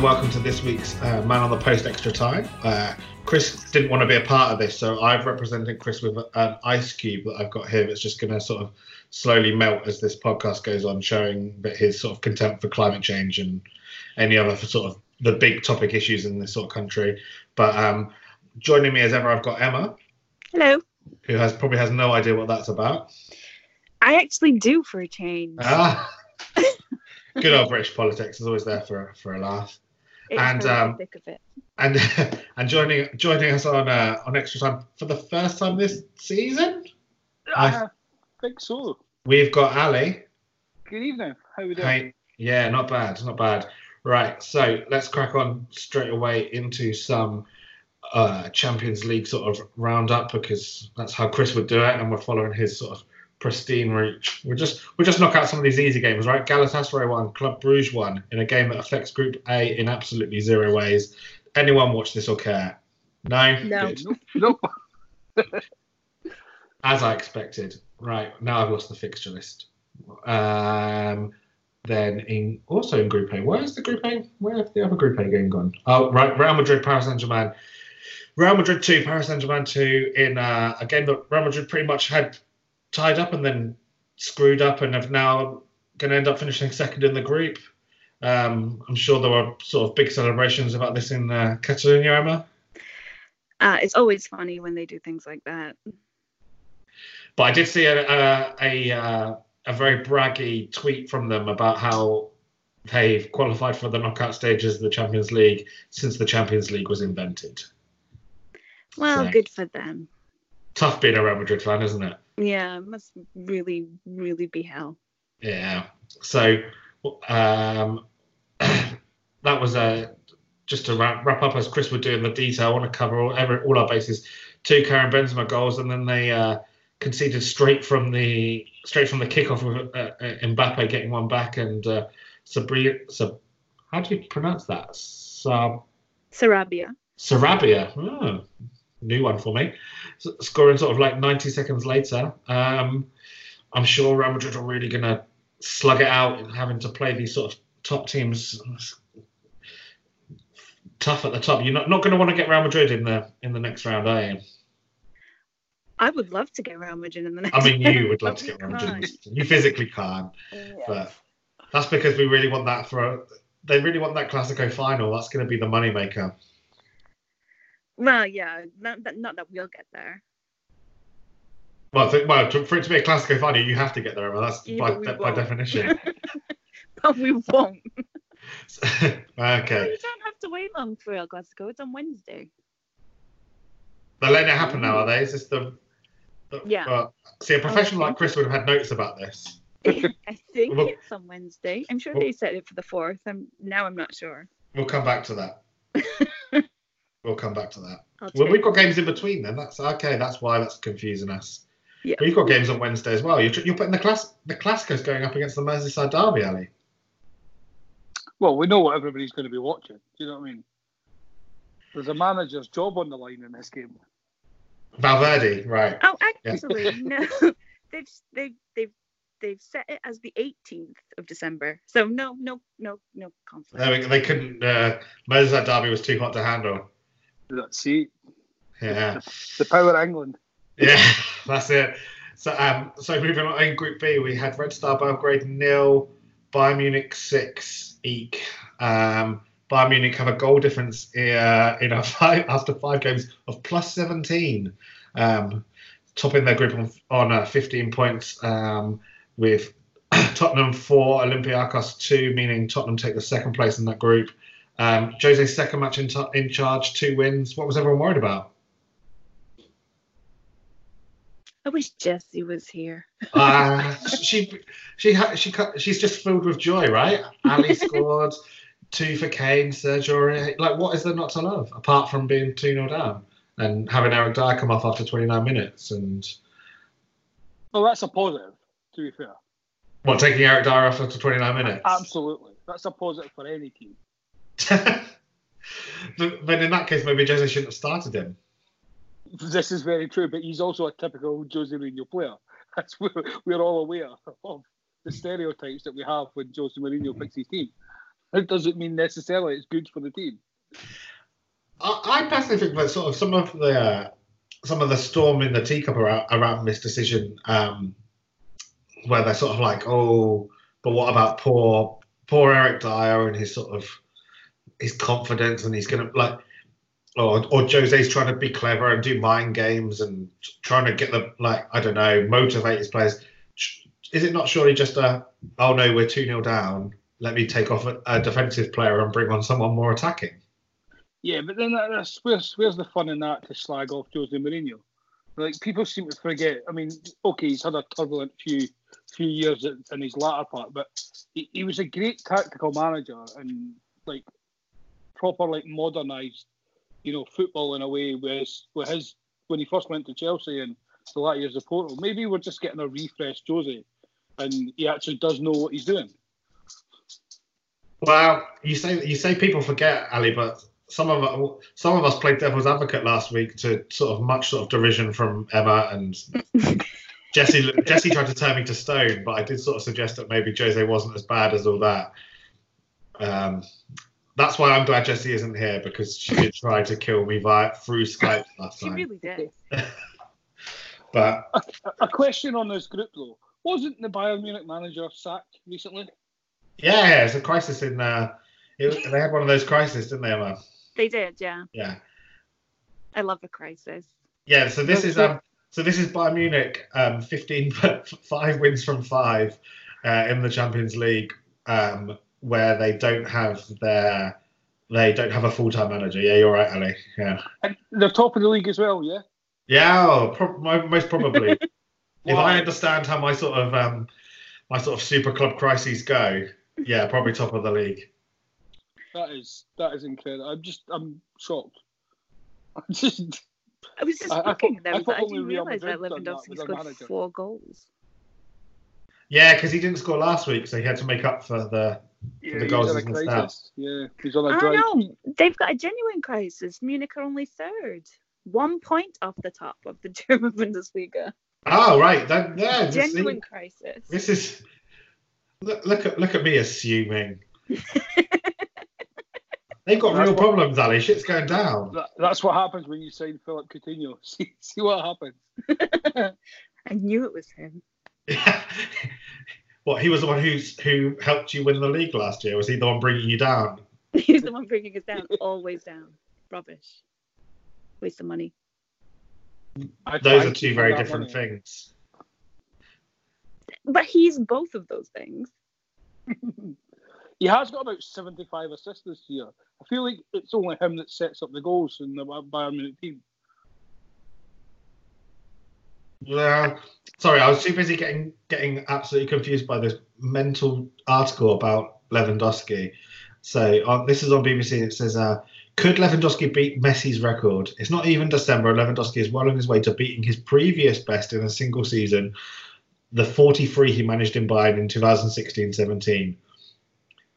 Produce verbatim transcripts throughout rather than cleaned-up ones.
Welcome to this week's uh, Man on the Post Extra Time. Uh, Chris didn't want to be a part of this, so I've represented Chris with an ice cube that I've got here that's just going to sort of slowly melt as this podcast goes on, showing that his sort of contempt for climate change and any other for sort of the big topic issues in this sort of country. But um, joining me as ever, I've got Emma. Hello. Who has probably has no idea what that's about. I actually do for a change. Ah. Good old British politics is always there for, for a laugh. It's and um, thick of it. and and joining joining us on uh, on Extra Time for the first time this season. Uh, I think so. We've got Ali. Good evening. How are we doing? Hey, yeah, not bad, not bad. Right, so let's crack on straight away into some uh, Champions League sort of roundup, because that's how Chris would do it, and we're following his sort of pristine route. We'll just we'll just knock out some of these easy games, right? Galatasaray won, Club Brugge won in a game that affects Group A in absolutely zero ways. Anyone watch this or care? No? No. no. As I expected. Right, now I've lost the fixture list. Um, then in also in Group A. Where is the Group A? Where's the other Group A game gone? Oh, right, Real Madrid, Paris Saint Germain. Real Madrid two, Paris Saint Germain two in uh, a game that Real Madrid pretty much had tied up and then screwed up and have now going to end up finishing second in the group. Um, I'm sure there were sort of big celebrations about this in uh, Catalonia, Emma. Uh, it's always funny when they do things like that. But I did see a a, a, uh, a very braggy tweet from them about how they've qualified for the knockout stages of the Champions League since the Champions League was invented. Well, so, good for them. Tough being a Real Madrid fan, isn't it? Yeah, it must really, really be hell. Yeah. So um, that was uh, just to wrap, wrap up, as Chris would do in the detail. I want to cover all, every, all our bases. Two Karim Benzema goals, and then they uh, conceded straight from the straight from the kickoff with uh, Mbappe getting one back, and uh, Sabri. Sab, how do you pronounce that? Sab. Sarabia. Sarabia. Oh. New one for me, scoring sort of like ninety seconds later. Um, I'm sure Real Madrid are really going to slug it out and having to play these sort of top teams tough at the top. You're not, not going to want to get Real Madrid in the in the next round, are you? I would love to get Real Madrid in the next round. I mean, you would love to get Real Madrid. You physically can't. Yeah. But that's because we really want that for. They really want that Clasico final. That's going to be the moneymaker. Well, yeah, not that, not that we'll get there. Well, th- well, to, for it to be a Clasico final, you have to get there. Well, that's yeah, by, de- by definition. But we won't. So, okay. Well, you don't have to wait long for El Clasico. It's on Wednesday. They're letting it happen now, are they? Is this the... the yeah. Well, see, a professional oh, like Chris would have had notes about this. I think well, it's on Wednesday. I'm sure well, they set it for the fourth. I'm, now I'm not sure. We'll come back to that. We'll come back to that. Well, we've got games in between then. That's okay. That's why that's confusing us. Yeah. But you've got games on Wednesday as well. You're, you're putting the class, the Clasico's going up against the Merseyside derby, Ali. Well, we know what everybody's going to be watching. Do you know what I mean? There's a manager's job on the line in this game. Valverde, right? Oh, actually, yeah. no. They've they they've they've set it as the eighteenth of December. So no, no, no, no conflict. They, they couldn't. Uh, Merseyside derby was too hot to handle. That seat. Yeah. The power of England. Yeah, that's it. So um, so moving on in Group B, we had Red Star Belgrade nil, Bayern Munich six eek. Um, Bayern Munich have a goal difference uh, in a five, after five games of plus seventeen, um, topping their group on, on uh, fifteen points um, with Tottenham four, Olympiacos two, meaning Tottenham take the second place in that group. Um, Jose's second match in, t- in charge, two wins. What was everyone worried about? I wish Jessie was here. uh, she, she, she, she's just filled with joy, right? Ali scored two for Kane, Sergio. Like, what is there not to love apart from being two nil down and having Eric Dyer come off after twenty-nine minutes? And well, that's a positive, to be fair. What, taking Eric Dyer off after twenty-nine minutes? Absolutely, that's a positive for any team. Then in that case, maybe Jose shouldn't have started him. This is very true, but he's also a typical Jose Mourinho player. That's where we're all aware of the stereotypes that we have when Jose Mourinho picks his team. That doesn't mean necessarily it's good for the team. I, I personally think that sort of some of the uh, some of the storm in the teacup around, around this decision, um, where they're sort of like, oh, but what about poor poor Eric Dyer and his sort of his confidence, and he's going to like. Or, or Jose's trying to be clever and do mind games and trying to get them, like, I don't know, motivate his players. Is it not surely just a, oh no, we're two nil down, let me take off a, a defensive player and bring on someone more attacking? Yeah, but then that's, where's, where's the fun in that to slag off Jose Mourinho? Like, people seem to forget. I mean, okay, he's had a turbulent few few years in his latter part, but he, he was a great tactical manager and, like, proper, like, modernised, you know, football in a way, whereas with his, when he first went to Chelsea and the latter years of Porto, maybe we're just getting a refreshed Jose and he actually does know what he's doing. Well, you say you say people forget, Ali, but some of some of us played devil's advocate last week to sort of much sort of derision from Emma and Jesse. Jesse tried to turn me to stone, but I did sort of suggest that maybe Jose wasn't as bad as all that. Um That's why I'm glad Jessie isn't here, because she did try to kill me via through Skype last time. She really did. But a, a question on this group though: wasn't the Bayern Munich manager sacked recently? Yeah, yeah, it's a crisis in. Uh, it, they had one of those crises, didn't they, Emma? They did, yeah. Yeah. I love a crisis. Yeah, so this is um, so this is Bayern Munich, um, fifteen five wins from five uh, in the Champions League. Um, Where they don't have their, they don't have a full-time manager. Yeah, you're right, Ali. Yeah. And they're top of the league as well, yeah. Yeah, oh, pro- most probably. If wow. I understand how my sort of um, my sort of super club crises go, yeah, probably top of the league. That is that is incredible. I'm just I'm shocked. I'm just, I was just I, looking at them, but I didn't realise that Lewandowski scored four goals. Yeah, because he didn't score last week, so he had to make up for the. Yeah, the goals he's on a crisis. Yeah, he's on a I know. They've got a genuine crisis. Munich are only third, one point off the top of the German Bundesliga. Oh right, that, yeah, genuine this, crisis. This is look, look at look at me assuming. They've got that's real what, problems, Ali. Shit's going down. That, that's what happens when you sign Philip Coutinho. See, see what happens. I knew it was him. What, he was the one who's, who helped you win the league last year? Was he the one bringing you down? He's the one bringing us down, always down. Rubbish. Waste of money. I those are two very different money. Things. But he's both of those things. He has got about seventy-five assists this year. I feel like it's only him that sets up the goals in the Bayern Munich team. Yeah. Sorry, I was too busy getting getting absolutely confused by this mental article about Lewandowski. So uh, this is on B B C. And it says, uh, could Lewandowski beat Messi's record? It's not even December, and Lewandowski is well on his way to beating his previous best in a single season, the forty-three he managed in Bayern in two thousand sixteen seventeen.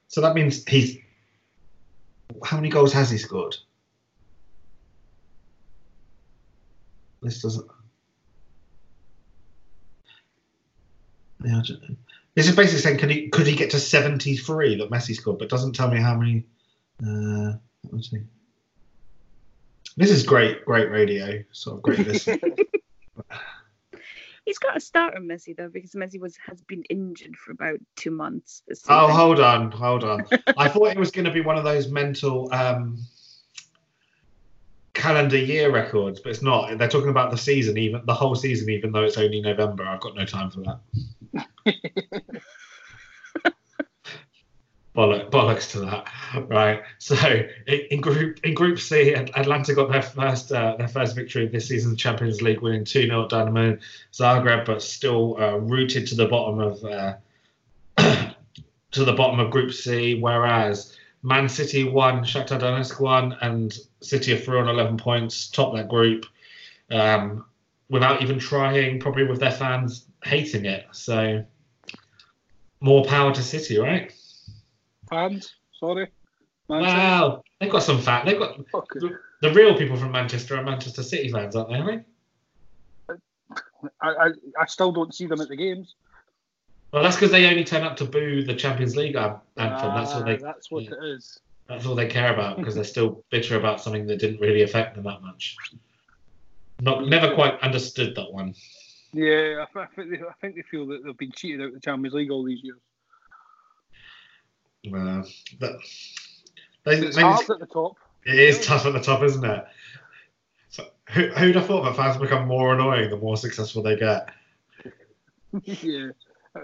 So that means he's... How many goals has he scored? This doesn't... This is basically saying, could he could he get to seventy-three that Messi scored, but doesn't tell me how many. Uh, let's see. This is great, great radio, sort of great listening. He's got a start on Messi though, because Messi was has been injured for about two months. Oh, hold on, hold on. I thought it was going to be one of those mental um, calendar year records, but it's not. They're talking about the season, even the whole season, even though it's only November. I've got no time for that. Bollock, bollocks to that, right? So in Group in Group C, Atlanta got their first uh, their first victory of this season, Champions League, winning two nil Dynamo Zagreb, but still uh, rooted to the bottom of uh, to the bottom of Group C. Whereas Man City won, Shakhtar Donetsk won, and City are through on eleven points, top that group, um, without even trying, probably with their fans hating it. So more power to City, right? Fans, sorry. Manchester. Wow, they've got some fans. They've got okay. the, the real people from Manchester are Manchester City fans, aren't they? Aren't they? I, I, I still don't see them at the games. Well, that's because they only turn up to boo the Champions League anthem. Ah, that's what they. That's what yeah, it is. That's all they care about, because they're still bitter about something that didn't really affect them that much. Not, never quite understood that one. Yeah, I, I think they, I think they feel that they've been cheated out of the Champions League all these years. Uh, but they, it's hard at the top. It is yeah. tough at the top, isn't it? So, who, who'd have thought that fans become more annoying the more successful they get? yeah.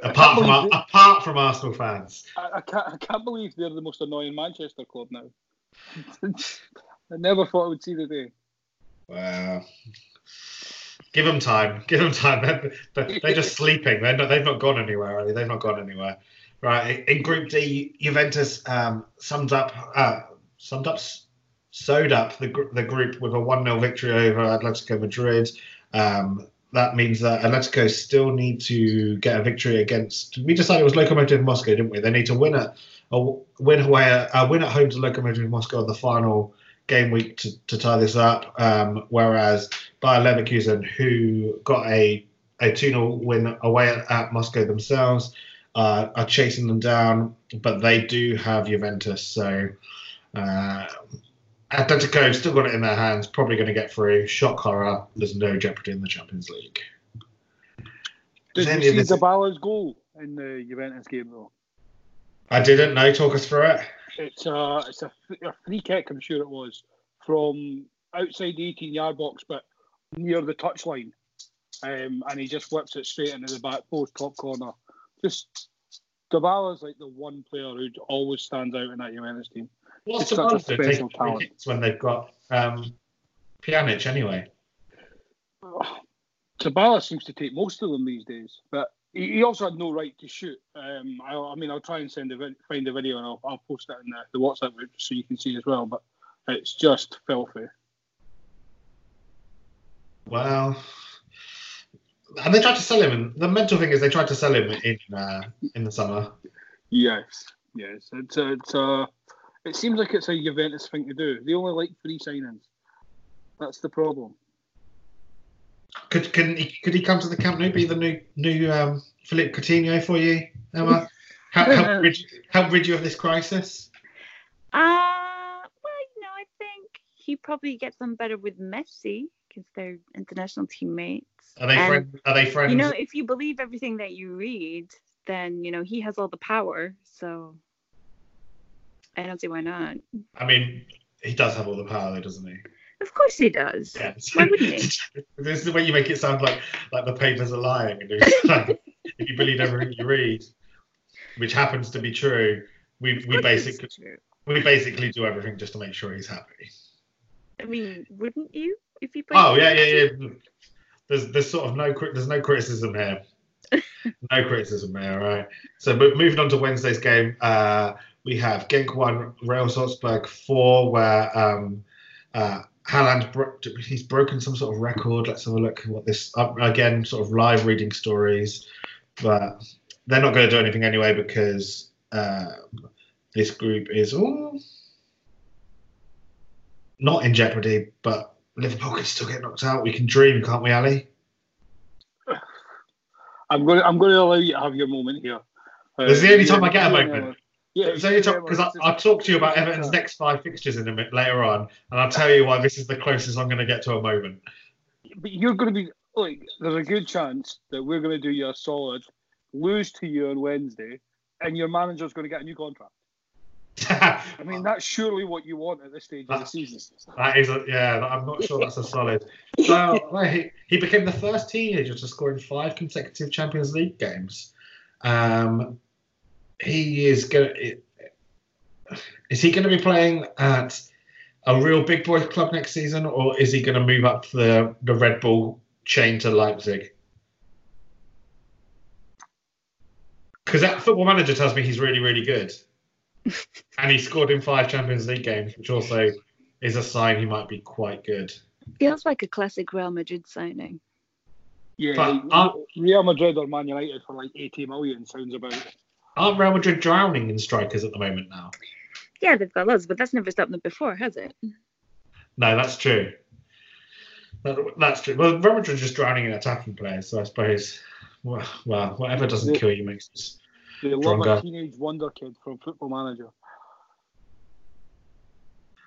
Apart from our, apart from Arsenal fans, I, I can't I can't believe they're the most annoying Manchester club now. I never thought I would see the day. Wow. Give them time. Give them time. They're, they're, they're just sleeping. They're not, they've not gone anywhere, Ali. They've not gone anywhere. Right, in Group D, Juventus um, summed up, uh, summed up, sewed up the, gr- the group with a one nil victory over Atlético Madrid. Um, that means that Atlético still need to get a victory against. We decided it was Lokomotiv Moscow, didn't we? They need to win a, a win away, a, a win at home to Lokomotiv Moscow on the final game week to, to tie this up. Um, whereas Bayer Leverkusen, who got a a two nil win away at, at Moscow themselves. Uh, are chasing them down, but they do have Juventus, so uh, Atletico still got it in their hands, probably going to get through. Shock horror, there's no jeopardy in the Champions League. Did you see this... Dybala's goal in the Juventus game though? I didn't, no, talk us through it. It's a, it's a, a free kick, I'm sure it was, from outside the eighteen-yard box, but near the touchline, um, and he just whips it straight into the back post, top corner. Just Dybala's like the one player who always stands out in that Juventus team. What's the one to take free kicks when they've got um, Pjanic anyway? Oh, Dybala seems to take most of them these days, but he, he also had no right to shoot. Um, I, I mean, I'll try and send a, find a video and I'll, I'll post that in the, the WhatsApp group so you can see as well. But it's just filthy. Well. And they tried to sell him. And the mental thing is, they tried to sell him in uh, in the summer. Yes, yes. It's uh, it's uh, it seems like it's a Juventus thing to do. They only like three signings. That's the problem. Could could he, could he come to the Camp Nou? Be the new new um, Philippe Coutinho for you, Emma? help, help, rid, help rid you of this crisis. Uh well, you know, I think he probably gets on better with Messi, because they're international teammates. Are they, friend, are they friends? You know, if you believe everything that you read, then, you know, he has all the power. So I don't see why not. I mean, he does have all the power, though, doesn't he? Of course he does. Yeah. Why wouldn't he? This is the way you make it sound like, like the papers are lying. If you believe everything you read, which happens to be true, we we basically true. we basically do everything just to make sure he's happy. I mean, wouldn't you? If you oh yeah, yeah, yeah. There's there's sort of no there's no criticism here, no criticism here, right? So, but moving on to Wednesday's game, uh, we have Genk one, Real Salzburg four, where um, uh, Haaland bro- he's broken some sort of record. Let's have a look at what this uh, again, sort of live reading stories, but they're not going to do anything anyway because um, this group is oh, not in jeopardy, but. Liverpool can still get knocked out. We can dream, can't we, Ali? I'm going. To, I'm going to allow you to have your moment here. Uh, this is the only time I get a moment. Yeah, it's only time because I'll talk to you about Everton's next five fixtures in a bit later on, and I'll tell you why this is the closest I'm going to get to a moment. But you're going to be like, there's a good chance that we're going to do you a solid, lose to you on Wednesday, and your manager's going to get a new contract. I mean, that's surely what you want at this stage that's, of the season. That is, a, yeah, I'm not sure that's a solid. So he, he became the first teenager to score in five consecutive Champions League games. Um, he is going. Is he going to be playing at a real big boy club next season, or is he going to move up the, the Red Bull chain to Leipzig? Because that Football Manager tells me he's really, really good. And he scored in five Champions League games, which also is a sign he might be quite good. Feels like a classic Real Madrid signing. Yeah, but are, Real Madrid or Man United for like eighty million sounds about it. Aren't Real Madrid drowning in strikers at the moment now? Yeah, they've got loads, but that's never stopped them before, has it? No, that's true. That, that's true. Well, Real Madrid are just drowning in attacking players, so I suppose, well, well whatever doesn't they, kill you makes us They stronger. Love a teenage wonder kid from Football Manager.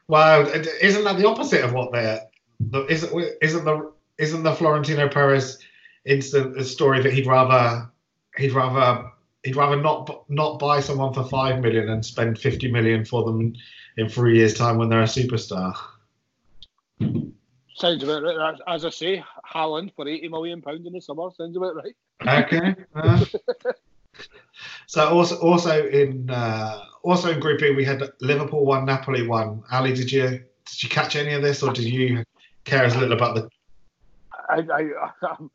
Well, isn't that the opposite of what they're... The, isn't, isn't the isn't the Florentino Perez incident the story that he'd rather he'd rather he'd rather not not buy someone for five million and spend fifty million for them in three years' time when they're a superstar? Sounds about right. As I say, Haaland for eighty million pounds in the summer sounds about right. Okay. Uh, so also also in uh, also in Group B we had Liverpool one, Napoli one. Ali, did you did you catch any of this, or did you? Cares a little about the. I, I, I'm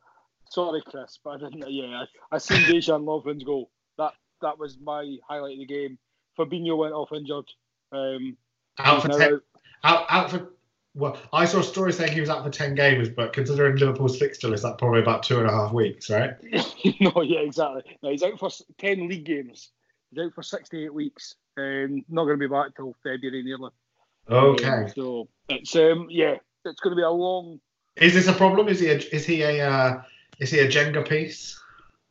sorry, Chris, but I didn't. Yeah, I, I seen Dejan Lovren's goal. That that was my highlight of the game. Fabinho went off injured. Um, out for ten, out. out out for. Well, I saw a story saying he was out for ten games, but considering Liverpool's fixture list, that's probably about two and a half weeks, right? No, yeah, exactly. No, he's out for ten league games. He's out for six to eight weeks. Um, not going to be back till February nearly. Okay. Um, so it's um yeah. It's going to be a long. Is this a problem? Is he a is he a uh, is he a Jenga piece?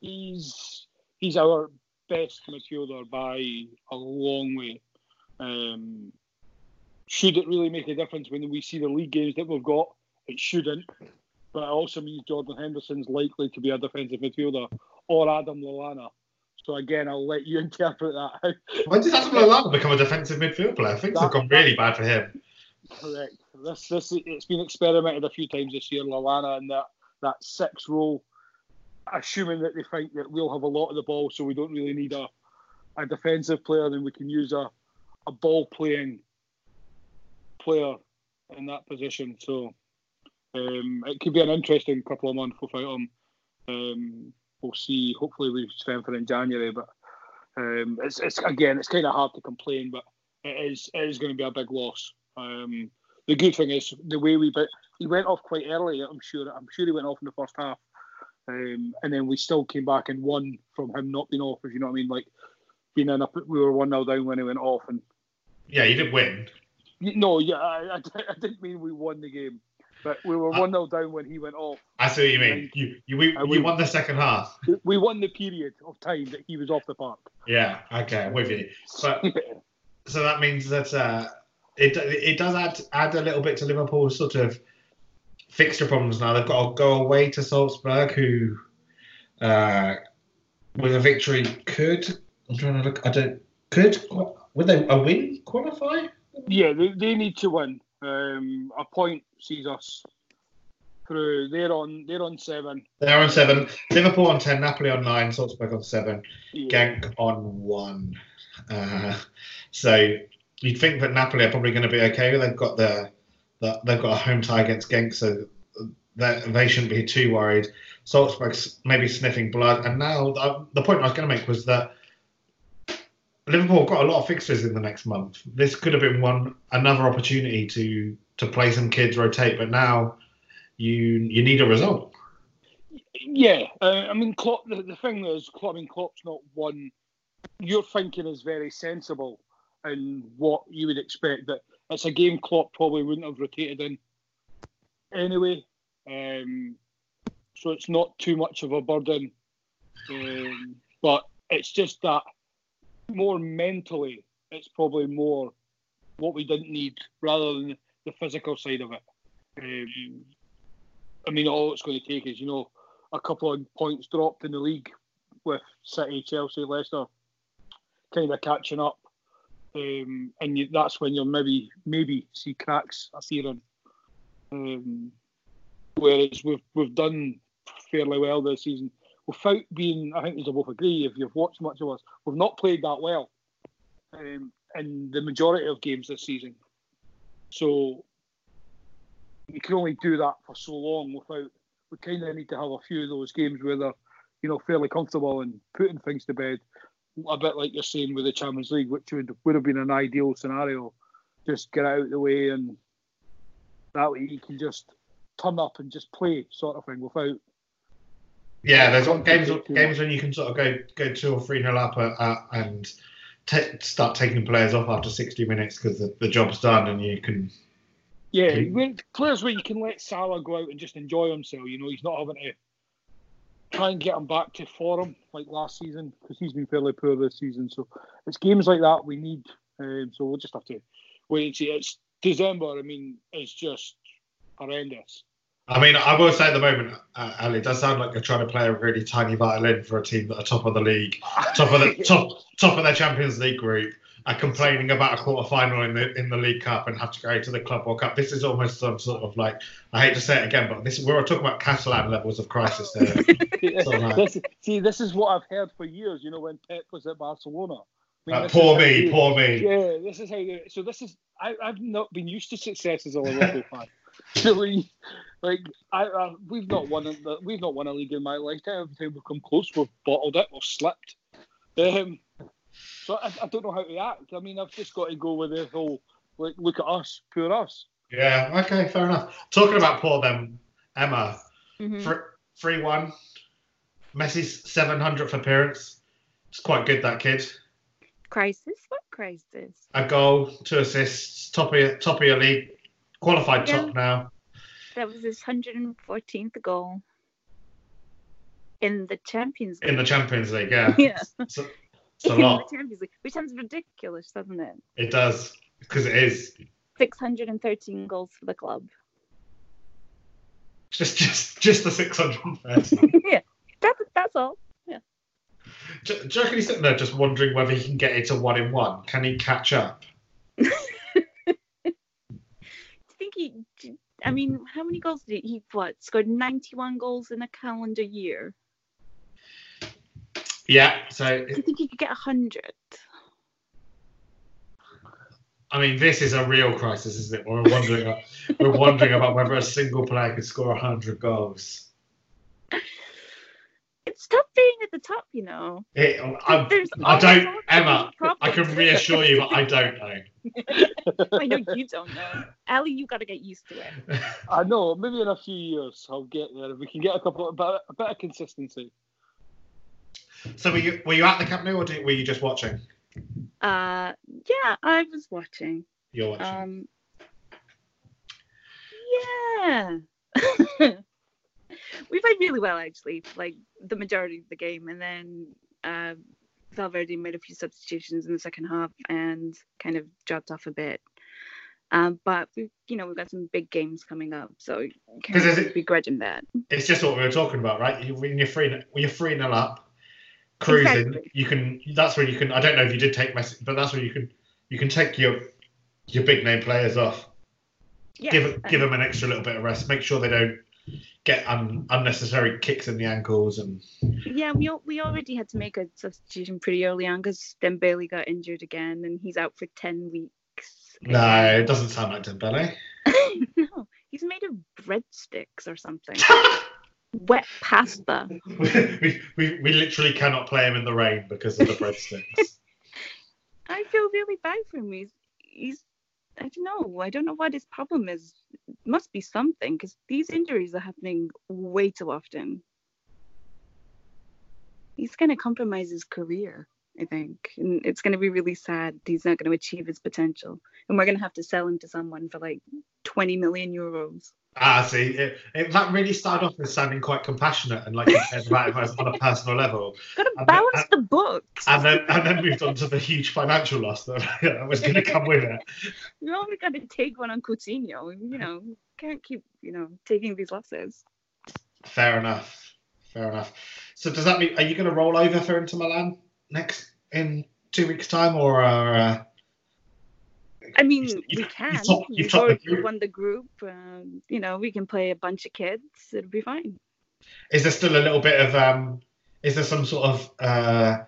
He's he's our best midfielder by a long way. Um, should it really make a difference when we see the league games that we've got? It shouldn't, but it also means Jordan Henderson's likely to be a defensive midfielder or Adam Lallana. So again, I'll let you interpret that. When did Adam Lallana become a defensive midfield player? I think it's gone really bad for him. Correct. This, this, it's been experimented a few times this year, Lallana, and that, that six role, assuming that they think that we'll have a lot of the ball, so we don't really need a, a defensive player, then we can use a, a ball-playing player in that position. So um, it could be an interesting couple of months without him. Um, we'll see. Hopefully we strengthen in January, but um, it's, it's again, it's kind of hard to complain, but it is, it is going to be a big loss. Um, the good thing is the way we but he went off quite early. I'm sure. I'm sure he went off in the first half, um, and then we still came back and won from him not being off. If you know what I mean, like being in a, we were one nil down when he went off. And yeah, you did win. You, no, yeah, I, I, I didn't mean we won the game, but we were one nil down when he went off. I see what you mean. You you we, you we, won the second half. We won the period of time that he was off the park. Yeah. Okay, I'm with you. But so that means that. Uh, It it does add add a little bit to Liverpool's sort of fixture problems now. They've got to go away to Salzburg, who uh, with a victory could I'm trying to look. I don't could would they a win qualify? Yeah, they they need to win. Um, a point sees us through. They're on they're on seven. They're on seven. Liverpool on ten. Napoli on nine. Salzburg on seven. Yeah. Genk on one. Uh, so. You'd think that Napoli are probably going to be okay. They've got the, the they've got a home tie against Genk, so they, they shouldn't be too worried. Salzburg's maybe sniffing blood, and now uh, the point I was going to make was that Liverpool got a lot of fixtures in the next month. This could have been one another opportunity to to play some kids, rotate, but now you you need a result. Yeah, uh, I mean, Klopp. The, the thing is, Klopp. I mean, Klopp's not one. Your thinking is very sensible. And what you would expect, but it's a game Klopp probably wouldn't have rotated in anyway, um, so it's not too much of a burden, um, but it's just that more mentally it's probably more what we didn't need rather than the physical side of it. um, I mean, all it's going to take is, you know, a couple of points dropped in the league with City, Chelsea, Leicester kind of catching up. Um, and you, that's when you'll maybe maybe see cracks appearing. Um, whereas we've we've done fairly well this season without being. I think you'll both agree if you've watched much of us. We've not played that well. Um, in the majority of games this season. So you can only do that for so long without. We kind of need to have a few of those games where they're, you know, fairly comfortable and putting things to bed. A bit like you're saying with the Champions League, which would, would have been an ideal scenario. Just get out of the way, and that way you can just turn up and just play, sort of thing, without. Yeah, there's games games when you can sort of go go two or three nil up uh, and t- start taking players off after sixty minutes because the, the job's done, and you can. Yeah, keep... players where you can let Salah go out and just enjoy himself. You know, he's not having to try and get him back to form like last season because he's been fairly poor this season. So it's games like that we need. Um, so we'll just have to wait and see. It's December. I mean, it's just horrendous. I mean, I will say at the moment, uh, Ali, it does sound like you're trying to play a really tiny violin for a team that are top of the league, top of the top top of their Champions League group, are complaining about a quarter final in the in the League Cup and have to go to the Club World Cup. This is almost some sort of like, I hate to say it again, but this we're talking about Catalan levels of crisis there. So like, this, see, this is what I've heard for years. You know, when Pep was at Barcelona. I mean, uh, poor me, they, poor me. Yeah, this is how. They, so this is I, I've not been used to success as a Liverpool fan. Really, like I, I, we've not won. A, we've not won a league in my lifetime. Every time we've come close, we've bottled it, we've slipped. Um, so I, I don't know how to act. I mean, I've just got to go with the whole like, look at us, poor us. Yeah. Okay. Fair enough. Talking about poor them, Emma, mm-hmm. three one Messi's seven hundredth appearance. It's quite good, that kid. Crisis? What crisis? A goal, two assists, top of top of your league. Qualified yeah. top now. That was his one hundred fourteenth goal in the Champions League. In the Champions League, yeah. yeah. It's a, it's a in lot. The Champions League, which sounds ridiculous, doesn't it? It does, because it is. six hundred thirteen goals for the club. Just, just, just the six hundred first. yeah, that, that's all. Yeah. Do, do you reckon he's sitting there just wondering whether he can get it to one in one? Can he catch up? I mean, how many goals did he, he what, scored ninety-one goals in a calendar year? Yeah, so... It, do you think he could get one hundred? I mean, this is a real crisis, isn't it? We're wondering, we're wondering about whether a single player could score one hundred goals. It's tough being at the top, you know. It, I, I don't, Emma, I can reassure you, but I don't know. I know you don't know. Ali, you got to get used to it. I know, maybe in a few years I'll get there. If we can get a couple, of, a bit of consistency. So were you, were you at the Camp Nou or did, were you just watching? Uh, yeah, I was watching. You're watching? Um, yeah. We played really well, actually, like the majority of the game. And then uh, Valverde made a few substitutions in the second half and kind of dropped off a bit. Um, but, we, you know, we've got some big games coming up, so you can't begrudge him that. It's just what we were talking about, right? You, when you're three when you're three nil up, cruising, exactly. you can. That's where you can, I don't know if you did take Messi, but that's where you can you can take your your big-name players off. Yeah. Give, give them an extra little bit of rest. Make sure they don't get un- unnecessary kicks in the ankles and yeah we all, we already had to make a substitution pretty early on because Dembele got injured again and he's out for ten weeks. No, it doesn't sound like Dembele. No, he's made of breadsticks or something. Wet pasta. we, we we literally cannot play him in the rain because of the breadsticks. I feel really bad for him. He's, he's I don't know. I don't know what his problem is. It must be something, because these injuries are happening way too often. He's going to compromise his career, I think. And it's going to be really sad. He's not going to achieve his potential. And we're going to have to sell him to someone for like twenty million euros. Ah, see, it, it, that really started off as sounding quite compassionate and like you cared about him on a personal level. Got to and balance then, and, the books. And then, and then moved on to the huge financial loss that, that was going to come with it. You're only going to take one on Coutinho. You know, can't keep, you know, taking these losses. Fair enough. Fair enough. So does that mean, are you going to roll over for Inter Milan next, in two weeks' time, or... Uh, I mean, you, we can. You've, top, you've, top you've won the group. Um, you know, we can play a bunch of kids. It'll be fine. Is there still a little bit of? Um, is there some sort of uh,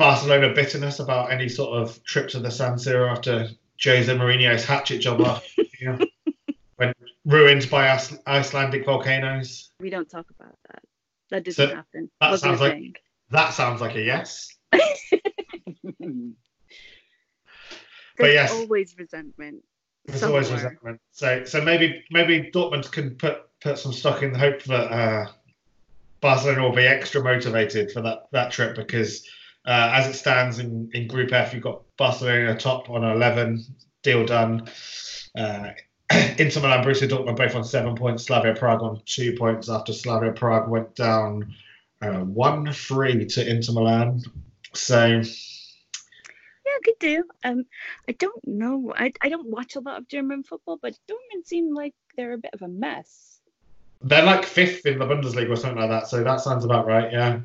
Barcelona bitterness about any sort of trip to the San Siro after Jose Mourinho's hatchet job last year, when ruined by As- Icelandic volcanoes. We don't talk about that. That didn't so happen. That Wasn't sounds like thing. That sounds like a yes. There's yes, always resentment. There's somewhere. always resentment. So, so maybe maybe Dortmund can put, put some stock in the hope that uh, Barcelona will be extra motivated for that, that trip, because uh, as it stands in, in Group F, you've got Barcelona top on eleven, deal done. Uh, Inter Milan, Borussia Dortmund both on seven points. Slavia Prague on two points after Slavia Prague went down uh, one three to Inter Milan. So. Yeah, good deal. Um, I don't know. I I don't watch a lot of German football, but Dortmund seem like they're a bit of a mess. They're like fifth in the Bundesliga or something like that. So that sounds about right. Yeah.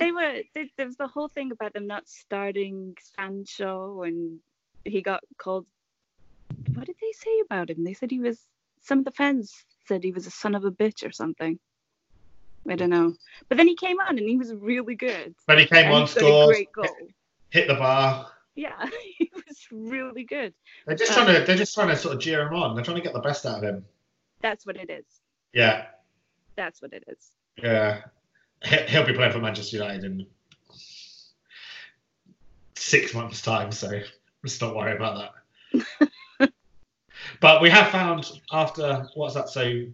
They were. They, there was the whole thing about them not starting Sancho, and he got called. What did they say about him? They said he was. Some of the fans said he was a son of a bitch or something. I don't know. But then he came on and he was really good. But he came and on, scored, hit, hit the bar. Yeah, he was really good. They're just um, trying to. They're just trying to sort of jeer him on. They're trying to get the best out of him. That's what it is. Yeah. That's what it is. Yeah, he'll be playing for Manchester United in six months' time. So let's not worry about that. But we have found after, what's that, so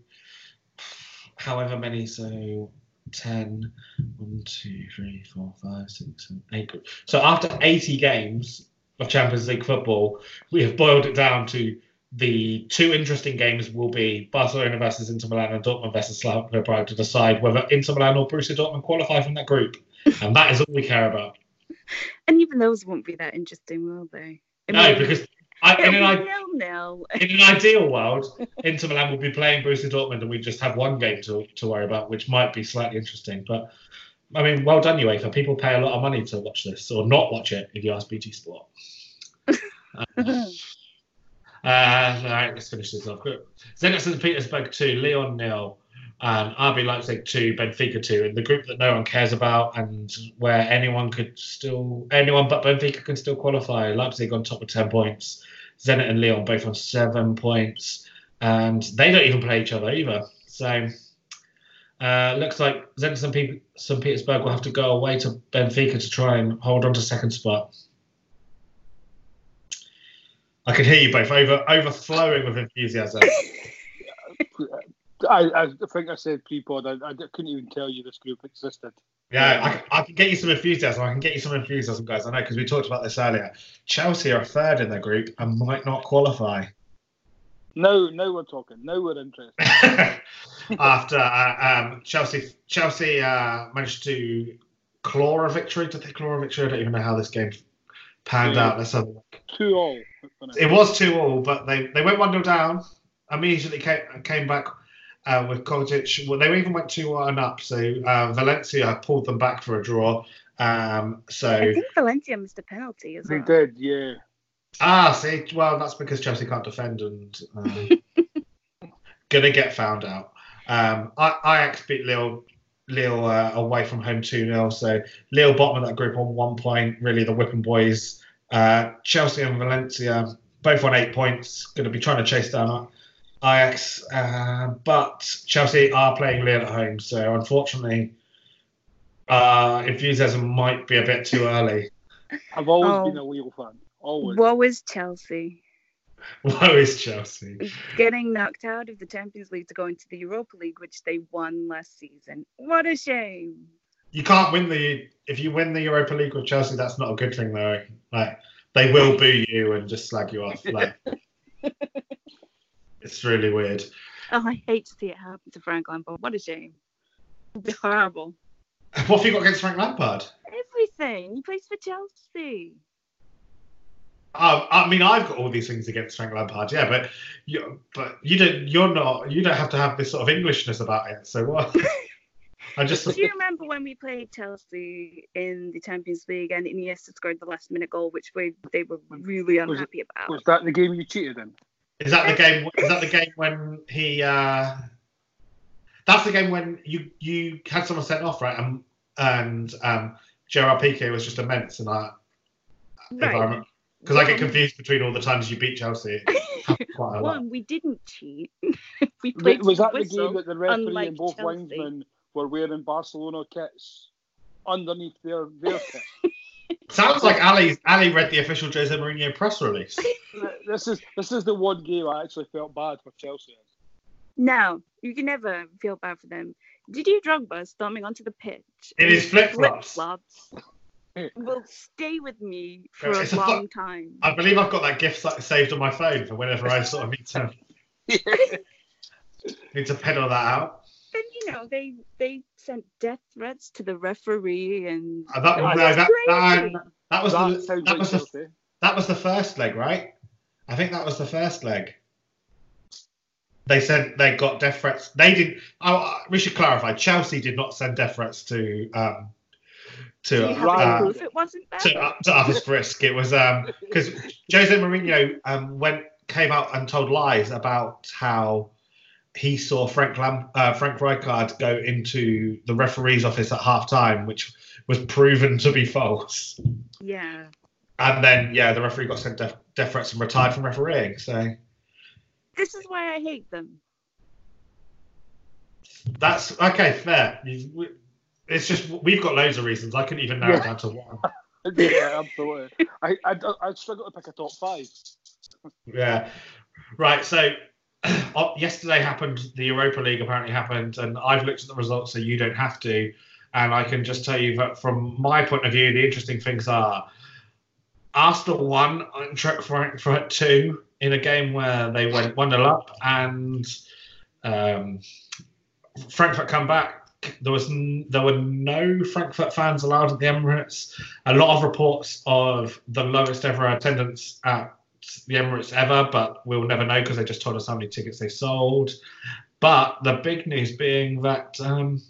however many, so ten, one, two, three, four, five, six, seven, eight. So after eighty games of Champions League football, we have boiled it down to the two interesting games will be Barcelona versus Inter Milan and Dortmund versus Slavia Prague to decide whether Inter Milan or Borussia Dortmund qualify from that group. And that is all we care about. And even those won't be that interesting, will they? It no, because... I, in, an I- nil, nil. in an ideal world, Inter Milan will be playing Borussia Dortmund and we just have one game to, to worry about, which might be slightly interesting. But, I mean, well done, UEFA. People pay a lot of money to watch this, or not watch it, if you ask B T Sport. uh, uh, all right, let's finish this off. Zenit Saint Petersburg two, Lyon nil, and R B Leipzig two, Benfica two, in the group that no one cares about and where anyone could still, anyone but Benfica can still qualify. Leipzig on top with ten points. Zenit and Lyon both on seven points, and they don't even play each other either. So, uh, looks like Zenit and P- Saint Petersburg will have to go away to Benfica to try and hold on to second spot. I can hear you both over overflowing with enthusiasm. I, I think I said pre-pod. I, I couldn't even tell you this group existed. Yeah, I, I can get you some enthusiasm. I can get you some enthusiasm, guys. I know, because we talked about this earlier. Chelsea are third in their group and might not qualify. No, no, we're talking. No, we're interested. After uh, um, Chelsea, Chelsea uh, managed to claw a victory. Did they claw a victory? I don't even know how this game panned yeah. out. Let's have a look. Two all. It was two all, but they, they went one nil down. Immediately came came back. Uh, with Kovacic, well, they even went two one up, so uh, Valencia pulled them back for a draw. Um, so I think Valencia missed a penalty as well. They did, yeah. Ah, see, well, that's because Chelsea can't defend and uh, gonna get found out. Um, I- Ajax beat Lille, Lille uh, away from home two nil, so Lille bottom of that group on one point, really the whipping boys. Uh, Chelsea and Valencia both on eight points, gonna be trying to chase down that. Ajax, uh, but Chelsea are playing Lille at home, so unfortunately, uh, enthusiasm might be a bit too early. I've always oh. been a Lille fan. Always. Woe is Chelsea. Woe is Chelsea. Getting knocked out of the Champions League to go into the Europa League, which they won last season. What a shame! You can't win the if you win the Europa League with Chelsea. That's not a good thing, though. Like they will boo you and just slag you off. Like. It's really weird. Oh, I hate to see it happen to Frank Lampard. What a shame. It'd be horrible. What have you got against Frank Lampard? Everything. He plays for Chelsea. Oh, I mean, I've got all these things against Frank Lampard, yeah, but you, but you don't. You're not. You don't have to have this sort of Englishness about it. So what? I just. Do you remember when we played Chelsea in the Champions League and Iniesta scored the last-minute goal, which we they were really unhappy about? Was that the game you cheated in? Is that the game? Is that the game when he? Uh, that's the game when you, you had someone sent off, right? And and um, Gerard Piqué was just immense in that right. environment. Because I get confused between all the times you beat Chelsea. Quite a lot. One, we didn't cheat. we played Was that the game that the referee and both Chelsea. linesmen were wearing Barcelona kits underneath their, their kits? Sounds like Ali's, Ali read the official Jose Mourinho press release. This is this is the one game I actually felt bad for Chelsea. No, you can never feel bad for them. Did you Drogba storming onto the pitch? It is flip-flops. Flip-flops will stay with me for it's a long a, time. I believe I've got that gift saved on my phone for whenever I sort of need to, need to pedal that out. But, you know, they, they sent death threats to the referee. And uh, that, no, that, that, that, was that, the, that, was the, that was the first leg, right? I think that was the first leg. They said they got death threats. They did. Oh, we should clarify. Chelsea did not send death threats to um, to uh, uh, if it wasn't to, uh, to Arthur Brisk. It was because um, Jose Mourinho um, went came out and told lies about how he saw Frank Lam- uh, Frank Rijkaard go into the referee's office at half time, which was proven to be false. Yeah. And then yeah, the referee got sent death, death threats and retired from refereeing. So. This is why I hate them. That's okay, fair. It's just we've got loads of reasons. I couldn't even narrow yeah. down to one. Yeah, absolutely. I I I'd struggle to pick a top five. Yeah, right. So uh, yesterday happened. The Europa League apparently happened, and I've looked at the results, so you don't have to. And I can just tell you that from my point of view, the interesting things are Arsenal one, Eintracht Frankfurt two. In a game where they went one nil up and um, Frankfurt come back, there was n- there were no Frankfurt fans allowed at the Emirates. A lot of reports of the lowest ever attendance at the Emirates ever, but we'll never know because they just told us how many tickets they sold. But the big news being that um,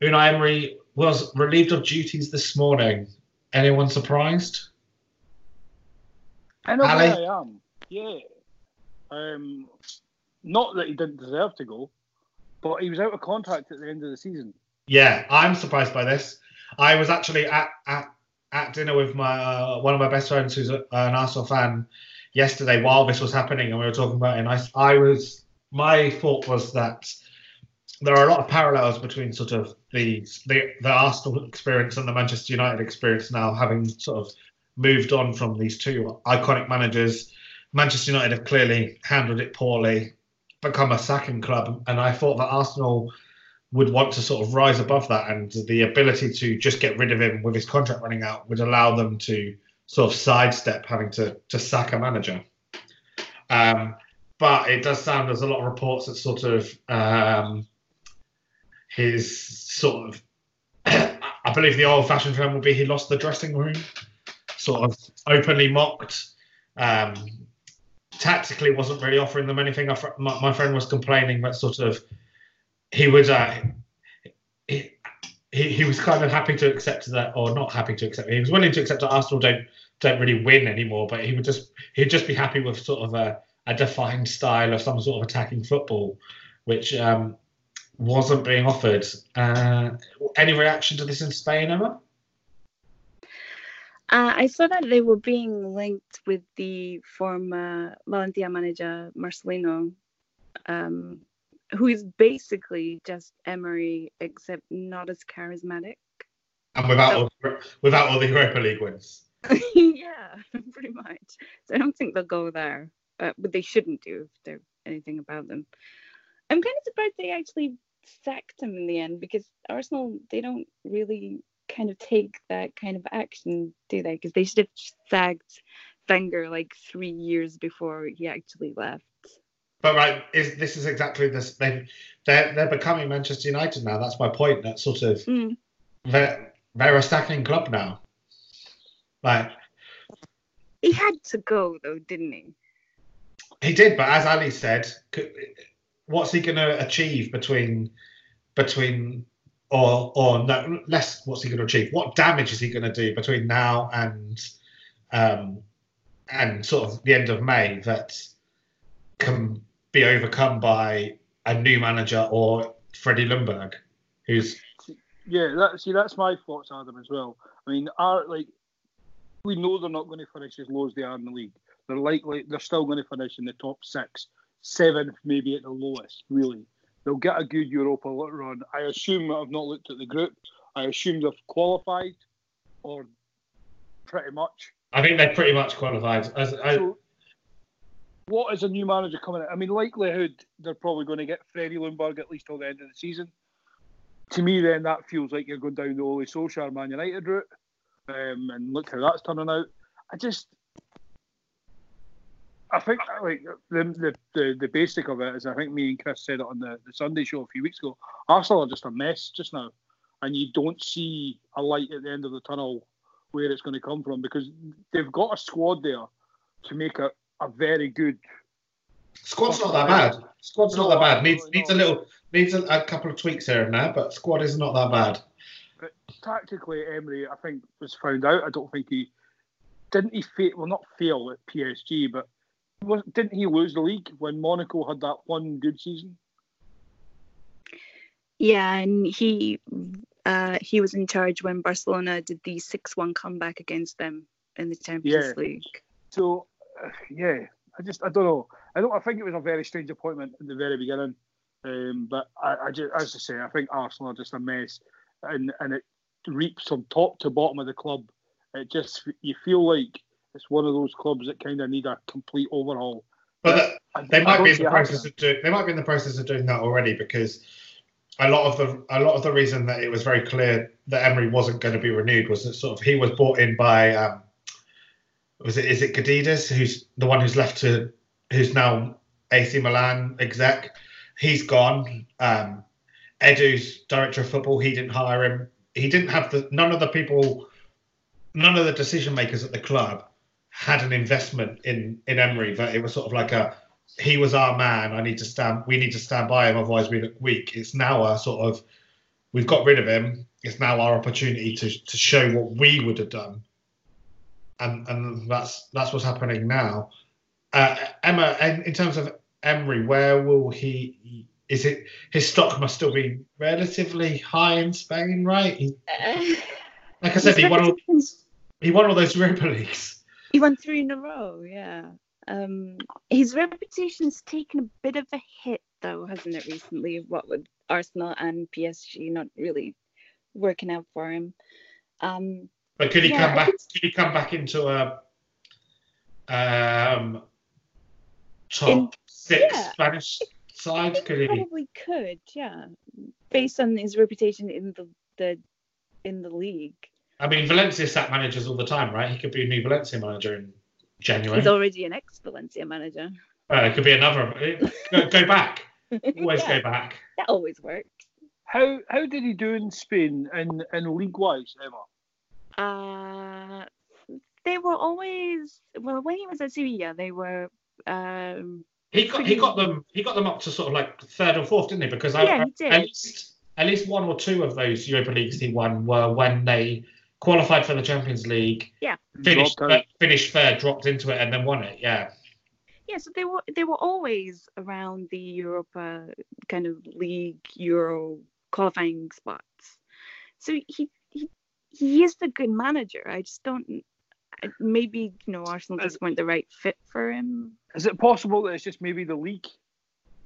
Unai Emery was relieved of duties this morning. Anyone surprised? I know Ali? Where I am. Yeah, um, not that he didn't deserve to go, but he was out of contract at the end of the season. Yeah, I'm surprised by this. I was actually at at, at dinner with my uh, one of my best friends who's a, an Arsenal fan yesterday while this was happening, and we were talking about it. And I, I was my thought was that there are a lot of parallels between sort of the the, the Arsenal experience and the Manchester United experience now, having sort of moved on from these two iconic managers. Manchester United have clearly handled it poorly, become a sacking club, and I thought that Arsenal would want to sort of rise above that, and the ability to just get rid of him with his contract running out would allow them to sort of sidestep having to, to sack a manager. Um, but it does sound, there's a lot of reports that sort of um, his sort of, I believe the old-fashioned term would be he lost the dressing room, sort of openly mocked. Um, Tactically, wasn't really offering them anything. I, my, my friend was complaining that sort of he was uh, he, he he was kind of happy to accept that, or not happy to accept. He was willing to accept that Arsenal don't don't really win anymore, but he would just he'd just be happy with sort of a, a defined style of some sort of attacking football, which um, wasn't being offered. Uh, any reaction to this in Spain, Emma? Uh, I saw that they were being linked with the former Valencia manager, Marcelino, um, who is basically just Emery, except not as charismatic. And without, so, all, without all the Europa League wins. Yeah, pretty much. So I don't think they'll go there, uh, but they shouldn't do if there's anything about them. I'm kind of surprised they actually sacked him in the end, because Arsenal, they don't really... kind of take that kind of action, do they? Because they should have sacked Wenger like three years before he actually left. But right, is this is exactly this? They they're they're becoming Manchester United now. That's my point. That sort of mm. they're they're a stacking club now. Like he had to go though, didn't he? He did, but as Ali said, what's he going to achieve between between? Or, or no, less. What's he going to achieve? What damage is he going to do between now and, um, and sort of the end of May that can be overcome by a new manager or Freddie Ljungberg, who's yeah. That, see, that's my thoughts, Adam, as well. I mean, are like we know they're not going to finish as low as they are in the league. They're likely they're still going to finish in the top six, seventh maybe at the lowest. Really, they'll get a good Europa run. I assume I've not looked at the group. I assume they've qualified, or pretty much. I think they pretty much qualified. As, I... so, what is a new manager coming in? I mean, likelihood they're probably going to get Freddie Ljungberg at least till the end of the season. To me, then, that feels like you're going down the Ole Solskjaer Man United route. Um, and look how that's turning out. I just... I think like the, the the the basic of it is, I think me and Chris said it on the, the Sunday show a few weeks ago, Arsenal are just a mess just now. And you don't see a light at the end of the tunnel where it's going to come from, because they've got a squad there to make it a very good... Squad's not that bad. Squad's not that bad. Needs needs a little, needs a, a couple of tweaks here and there, but squad is not that bad. But tactically, Emery, I think, was found out. I don't think he didn't he fail. Well, not fail at P S G, but didn't he lose the league when Monaco had that one good season? Yeah, and he uh, he was in charge when Barcelona did the six one comeback against them in the Champions yeah. League. So, uh, yeah. I just, I don't know. I don't. I think it was a very strange appointment at the very beginning. Um, but I, I just, as I say, I think Arsenal are just a mess, and and it reaps from top to bottom of the club. It just, you feel like it's one of those clubs that kind of need a complete overhaul. But that, they I, might I be in the process of doing. They might be in the process of doing that already, because a lot of the a lot of the reason that it was very clear that Emery wasn't going to be renewed was that sort of he was brought in by. Um, Was it is it Gadidas, who's the one who's left to, who's now A C Milan exec? He's gone. Um, Edu's director of football. He didn't hire him. He didn't have the none of the people, none of the decision makers at the club had an investment in in Emery. That it was sort of like a he was our man. I need to stand. We need to stand by him. Otherwise, we look weak. It's now a sort of we've got rid of him. It's now our opportunity to to show what we would have done. And, and that's that's what's happening now. Uh, Emma, in, in terms of Emery, where will he? Is it his stock must still be relatively high in Spain, right? He, uh, like I said, he won all he won all those Europa Leagues. He won three in a row. Yeah. Um, his reputation's taken a bit of a hit, though, hasn't it, recently? What with Arsenal and P S G not really working out for him. Um, But could he yeah, come back? Could he come back into a um, top in, six yeah. Spanish side? Could he? Probably could, yeah. Based on his reputation in the, the in the league. I mean, Valencia sack managers all the time, right? He could be a new Valencia manager in January. He's already an ex-Valencia manager. Uh, it could be another. go, go back. Always yeah. go back. That always works. How how did he do in Spain and and league wise, Emma? Uh, they were always well when he was at Sevilla. They were. Um, he got pretty, he got them he got them up to sort of like third or fourth, didn't he? Because yeah, I, he did. At least at least one or two of those Europa Leagues he won were when they qualified for the Champions League. Yeah, finished uh, finished third, dropped into it, and then won it. Yeah. Yeah, so they were they were always around the Europa kind of League Euro qualifying spots. So he. He is a good manager. I just don't. Maybe you know Arsenal just weren't the right fit for him. Is it possible that it's just maybe the league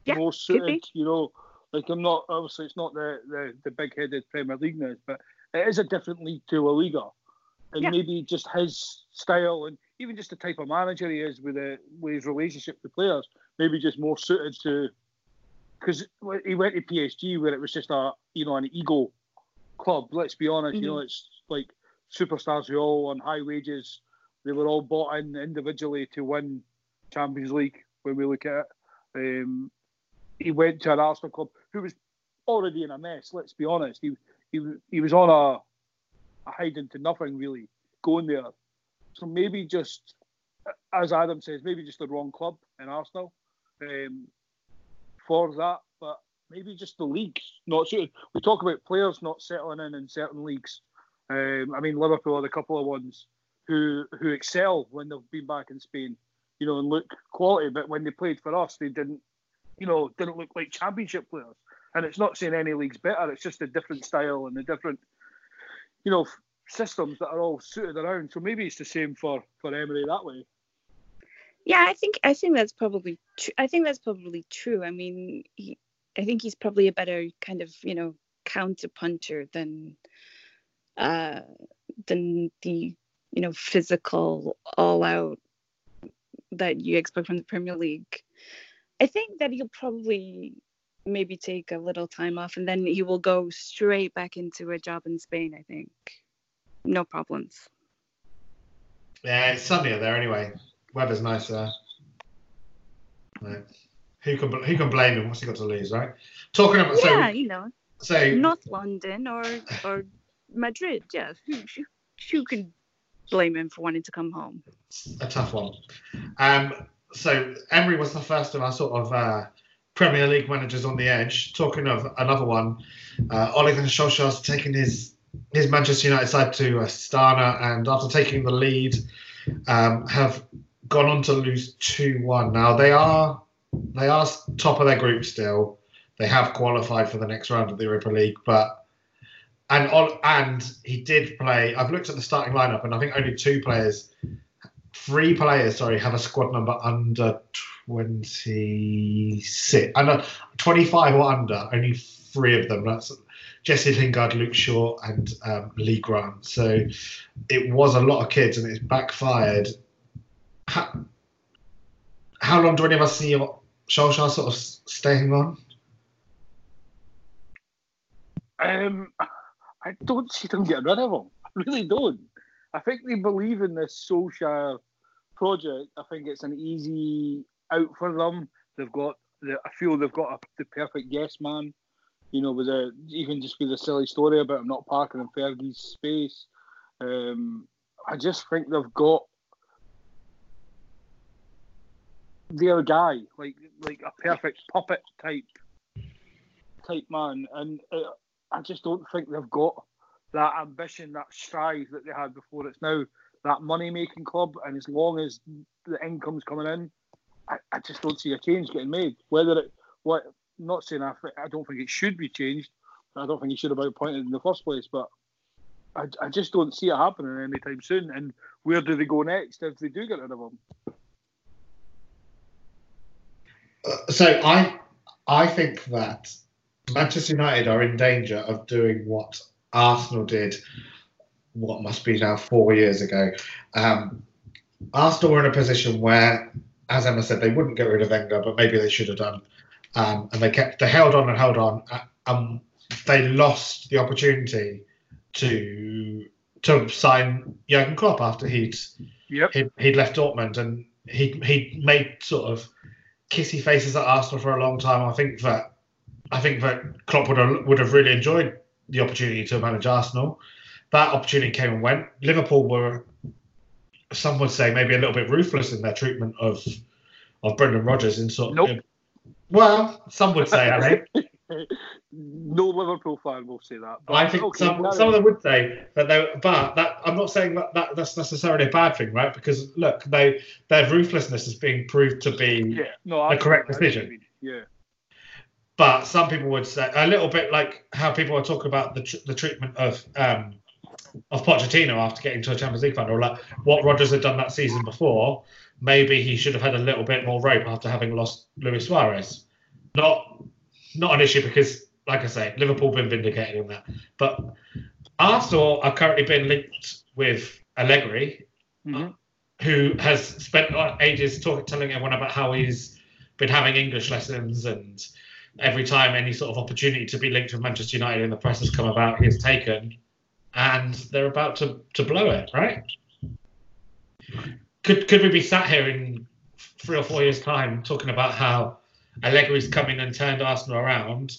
yeah, more suited? Could be. You know, like I'm not. Obviously, it's not the, the, the big-headed Premier League now, but it is a different league to La Liga, and yeah. maybe just his style and even just the type of manager he is with a, with his relationship with players, maybe just more suited to. Because he went to P S G where it was just a you know an ego club. Let's be honest. Mm-hmm. You know it's. Like superstars who all on high wages, they were all bought in individually to win Champions League. When we look at it, um, he went to an Arsenal club who was already in a mess. Let's be honest, he he he was on a, a hiding to nothing really going there. So maybe just as Adam says, maybe just the wrong club in Arsenal um, for that. But maybe just the league's not suited. We talk about players not settling in in certain leagues. Um, I mean, Liverpool are a couple of ones who who excel when they've been back in Spain, you know, and look quality. But when they played for us, they didn't, you know, didn't look like championship players. And it's not saying any league's better. It's just a different style and a different, you know, systems that are all suited around. So maybe it's the same for, for Emery that way. Yeah, I think I think that's probably true. I think that's probably true. I mean, he, I think he's probably a better kind of, you know, counterpuncher than uh, than the, you know, physical all out that you expect from the Premier League. I think that he'll probably maybe take a little time off, and then he will go straight back into a job in Spain, I think. No problems. Yeah, it's sunnier there anyway. Weather's nice there. Right. Who can who can blame him? What's he got to lose, right? Talking about yeah, so, you know, so North London or or Madrid. Yeah, who, who who can blame him for wanting to come home? A tough one. Um. So Emery was the first of our sort of uh, Premier League managers on the edge. Talking of another one, uh, Ole Gunnar Solskjaer's taking his his Manchester United side to Astana, and after taking the lead, um, have gone on to lose two one. Now they are they are top of their group still. They have qualified for the next round of the Europa League, but and and he did play. I've looked at the starting lineup, and I think only two players, three players, sorry, have a squad number under twenty-six, under twenty-five or under. Only three of them. That's Jesse Lingard, Luke Shaw, and um, Lee Grant. So it was a lot of kids, and it's backfired. How, how long do any of us see Solskjaer sort of staying on? Um, I don't see them getting rid of him. I really don't. I think they believe in this Solskjaer project. I think it's an easy out for them. They've got, the, I feel they've got a, the perfect yes man. You know, with a, even just with a silly story about him not parking in Fergie's space. Um, I just think they've got their guy, like like a perfect puppet type type man, and uh, I just don't think they've got that ambition, that strive that they had before. It's now that money making club, and as long as the income's coming in, I, I just don't see a change getting made. Whether it, what, I'm not saying I, I don't think it should be changed. I don't think it should have been appointed in the first place, but I, I just don't see it happening anytime soon. And where do they go next if they do get rid of them? Uh, so I I think that Manchester United are in danger of doing what Arsenal did what must be now four years ago. Um, Arsenal were in a position where, as Emma said, they wouldn't get rid of Wenger, but maybe they should have done. Um, and they kept they held on and held on. Uh, um, they lost the opportunity to to sign Jurgen Klopp after he'd yep. he'd, he'd left Dortmund, and he he made sort of kissy faces at Arsenal for a long time. I think that I think that Klopp would have, would have really enjoyed the opportunity to manage Arsenal. That opportunity came and went. Liverpool were, some would say, maybe a little bit ruthless in their treatment of of Brendan Rodgers. In sort of, nope. In, well, some would say, I think. No Liverpool fan will say that. But I think okay, some some of them would say that they, but that I'm not saying that, that that's necessarily a bad thing, right? Because look, they their ruthlessness is being proved to be yeah, no, the correct decision. I mean, yeah. But some people would say a little bit like how people are talking about the tr- the treatment of um of Pochettino after getting to a Champions League final, or like what Rodgers had done that season before. Maybe he should have had a little bit more rope after having lost Luis Suarez. Not. Not an issue because, like I say, Liverpool have been vindicated on that. But Arsenal are currently being linked with Allegri, mm-hmm. who has spent ages talking, telling everyone about how he's been having English lessons, and every time any sort of opportunity to be linked with Manchester United in the press has come about, he has taken, and they're about to, to blow it, right? Could could we be sat here in three or four years' time talking about how Allegri's come in and turned Arsenal around,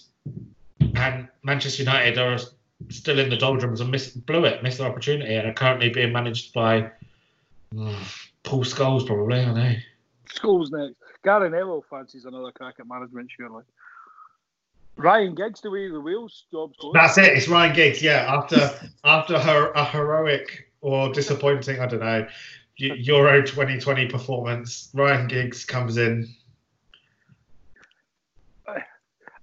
and Manchester United are still in the doldrums and miss, blew it, missed their opportunity, and are currently being managed by uh, Paul Scholes, probably, I know. Scholes next. Gary Neville fancies another crack at management, surely. Ryan Giggs, the way the Wales job's going. That's it, it's Ryan Giggs, yeah. After after her, a heroic or disappointing, I don't know, Euro twenty twenty performance, Ryan Giggs comes in.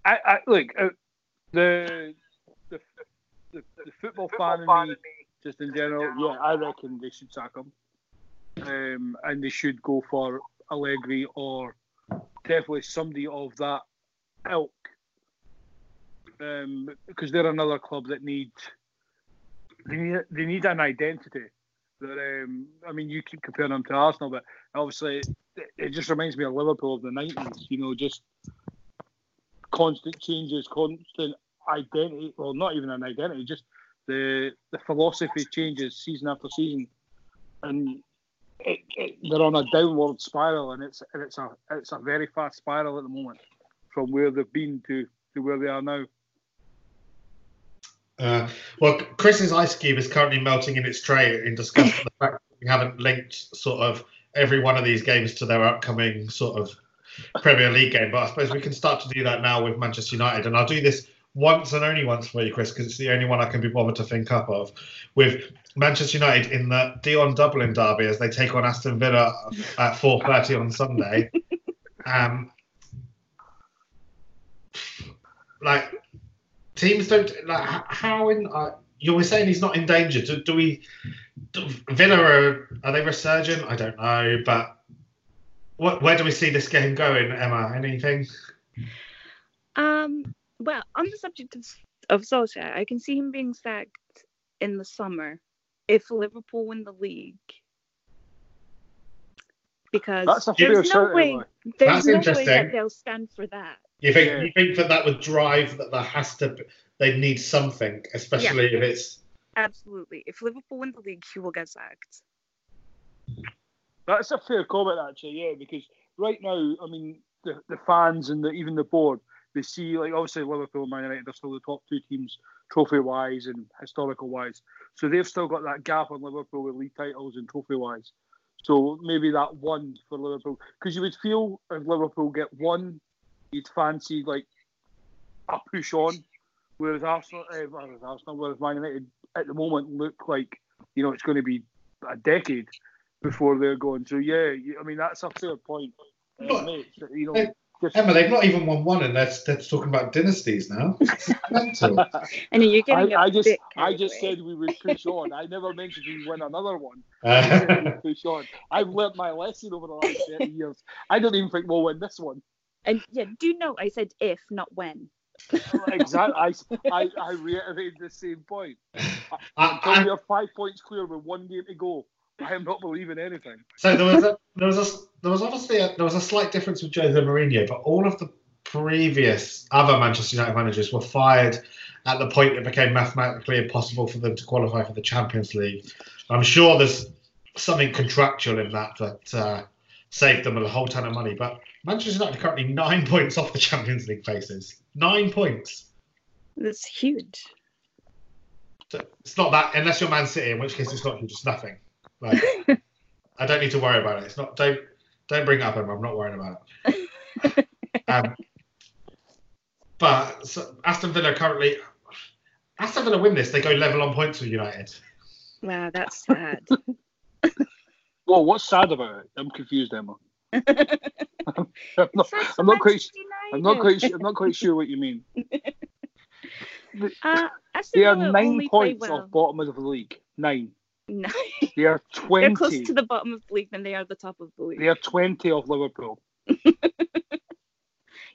I, I, look, uh, the, the the the football, football fan in me just in general, yeah, I reckon they should sack him. Um, and they should go for Allegri or definitely somebody of that ilk. Um, because they're another club that need they need, they need an identity. That um, I mean, you keep comparing them to Arsenal, but obviously it just reminds me of Liverpool of the nineties. You know, just constant changes, constant identity. Well, not even an identity, just the the philosophy changes season after season, and it, it, they're on a downward spiral, and it's and it's a it's a very fast spiral at the moment from where they've been to. to where they are now. Uh, well, Chris's ice cube is currently melting in its tray in disgust at the fact that we haven't linked sort of every one of these games to their upcoming sort of Premier League game. But I suppose we can start to do that now with Manchester United. And I'll do this once and only once for you, Chris, because it's the only one I can be bothered to think up of. With Manchester United in the Dion Dublin derby as they take on Aston Villa at four thirty on Sunday. Um Like, teams don't... Like, how in... Uh, you were saying he's not in danger. Do, do we... Do, Villa, are, are they resurgent? I don't know, but... What, where do we see this game going, Emma? Anything? Um. Well, on the subject of, of Solskjaer, I can see him being sacked in the summer if Liverpool win the league. Because That's a there's no way... Anyway. There's That's no way that they'll stand for that. You think yeah. you think that that would drive that there has to be, they need something, especially yeah. if it's absolutely if Liverpool win the league, he will get sacked. That's a fair comment, actually, yeah, because right now, I mean, the, the fans and the, even the board, they see like obviously Liverpool and Man United are still the top two teams trophy wise and historical wise, so they've still got that gap on Liverpool with league titles and trophy wise. So maybe that one for Liverpool, because you would feel if Liverpool get one, you'd fancy like a push on, whereas Arsenal, eh, whereas Arsenal, whereas Man United at the moment look like, you know, it's going to be a decade before they're going. So yeah, I mean that's a fair point. Uh, not, mate, you know, they, just, Emma, they've not even won one, and they're, they're talking about dynasties now. And you're getting I, a I just, bit I just away. said we would push on. I never mentioned we win another one. Uh, we push on. I've learnt my lesson over the last thirty years. I don't even think we'll win this one. And yeah, do know I said if, not when. Exactly. I, I, I reiterated the same point. I, we are five points clear with one game to go. I am not believing anything. So there was a, there was a, there was obviously a, there was a slight difference with Jose Mourinho, but all of the previous other Manchester United managers were fired at the point it became mathematically impossible for them to qualify for the Champions League. I'm sure there's something contractual in that that. Uh, Saved them a whole ton of money, but Manchester United are currently nine points off the Champions League places. Nine points. That's huge. So it's not that, unless you're Man City, in which case it's not huge. It's nothing. Like, I don't need to worry about it. It's not. Don't don't bring it up, Emma. I'm not worrying about it. um, but so Aston Villa currently, Aston Villa win this, they go level on points with United. Wow, that's sad. Well, what's sad about it? I'm confused, Emma. I'm, not, I'm, not quite, I'm not quite. I'm not quite sure what you mean. Uh, they are nine points well. off bottom of the league. Nine. Nine. They are twenty. They're close to the bottom of the league than they are the top of the league. They are twenty off Liverpool.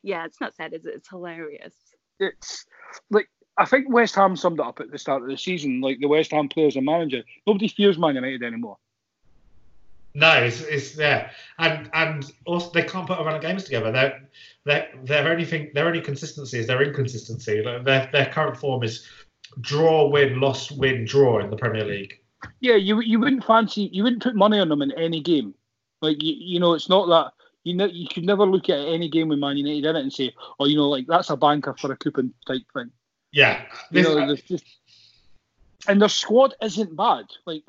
Yeah, it's not sad, is it? It's hilarious. It's like I think West Ham summed it up at the start of the season. Like the West Ham players and manager, nobody fears Man United anymore. No, it's, it's yeah, and and also they can't put a run of games together. Their their their only thing, their only consistency is their inconsistency. Their their current form is draw, win, loss, win, draw in the Premier League. Yeah, you you wouldn't fancy, you wouldn't put money on them in any game. Like you, you know, it's not that you know you could never look at any game with Man United in it and say, oh, you know, like that's a banker for a coupon type thing. Yeah, this, you know, there's just and their squad isn't bad, like.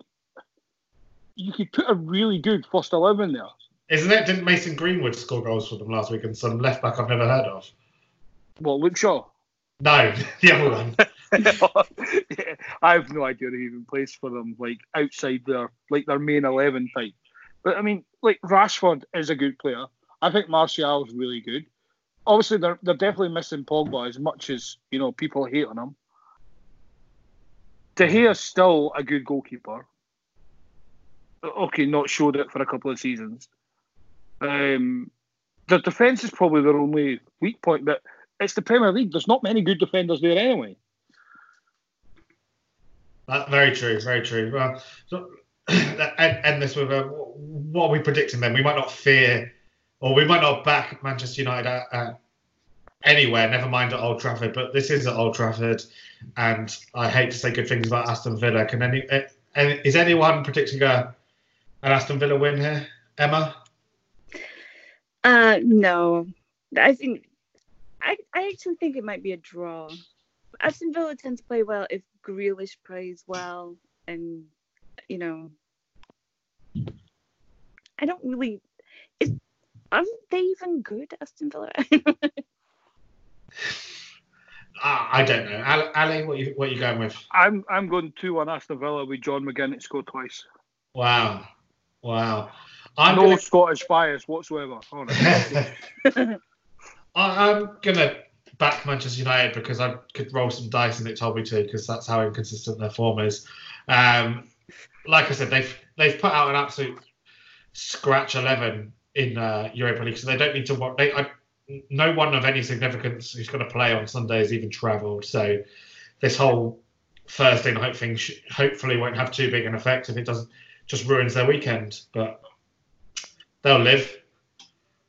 You could put a really good first eleven there. Isn't it? Didn't Mason Greenwood score goals for them last week and some left back I've never heard of? Well, Luke Shaw? No, the other one. Yeah, I have no idea who even plays for them, like outside their like their main eleven type. But I mean, like Rashford is a good player. I think Martial's really good. Obviously, they're they're definitely missing Pogba as much as you know people hate on him. De Gea's still a good goalkeeper. Okay, not showed it for a couple of seasons. Um, their defence is probably their only weak point, but it's the Premier League. There's not many good defenders there anyway. Uh, very true, very true. Well, so, end, end this with uh, what are we predicting then? We might not fear, or we might not back Manchester United at, at anywhere, never mind at Old Trafford, but this is at Old Trafford, and I hate to say good things about Aston Villa. Can any, any is anyone predicting a, an Aston Villa win here? Emma? Uh, no. I think I, I actually think it might be a draw. Aston Villa tend to play well if Grealish plays well, and you know, I don't really. Is, aren't they even good, Aston Villa? uh, I don't know. Ali, Ali, what you what you going with? I'm I'm going two one Aston Villa with John McGinn to score twice. Wow, wow! I'm no gonna... Scottish bias whatsoever. Oh, no. I'm gonna back Manchester United because I could roll some dice and it told me to, because that's how inconsistent their form is. Um, like I said, they've they've put out an absolute scratch eleven in uh, Europa League, so they don't need to watch. They, I, no one of any significance who's going to play on Sunday has even travelled, so this whole Thursday night thing sh- hopefully won't have too big an effect if it doesn't just ruins their weekend. But they'll live.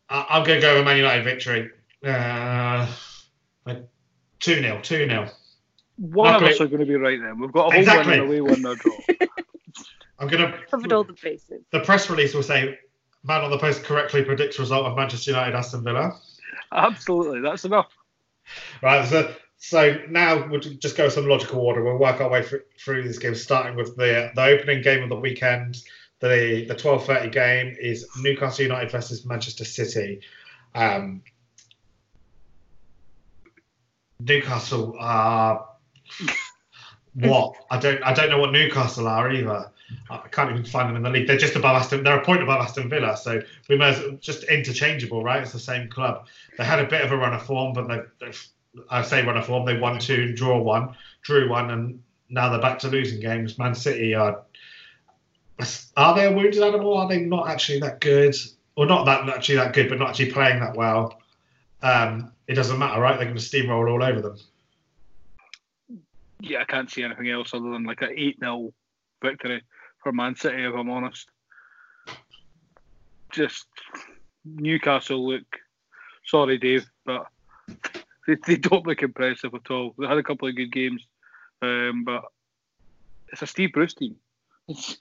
I- I'm going to go with Man United victory. Uh, Like two nil, two nil. One Luckily, of us are going to be right then. We've got a home exactly. Win and away one, no draw. I'm going to covered all the bases. The press release will say, "Man on the post correctly predicts result of Manchester United Aston Villa." Absolutely, that's enough. Right, so so now we'll just go some logical order. We'll work our way through, through these games, starting with the the opening game of the weekend. The the twelve thirty game is Newcastle United versus Manchester City. Um. Newcastle are what? I don't I don't know what Newcastle are either. I can't even find them in the league. They're just above Aston. They're a point above Aston Villa, so we may as well, just interchangeable, right? It's the same club. They had a bit of a run of form, but they've, they've I say run of form. They won two and draw one, drew one, and now they're back to losing games. Man City are are they a wounded animal? Are they not actually that good? Or well, not that not actually that good, but not actually playing that well. Um, it doesn't matter, right? They're going to steamroll all over them. Yeah, I can't see anything else other than like an eight nil victory for Man City, if I'm honest. Just Newcastle look, sorry Dave, but they, they don't look impressive at all. They had a couple of good games, um, but it's a Steve Bruce team. It's,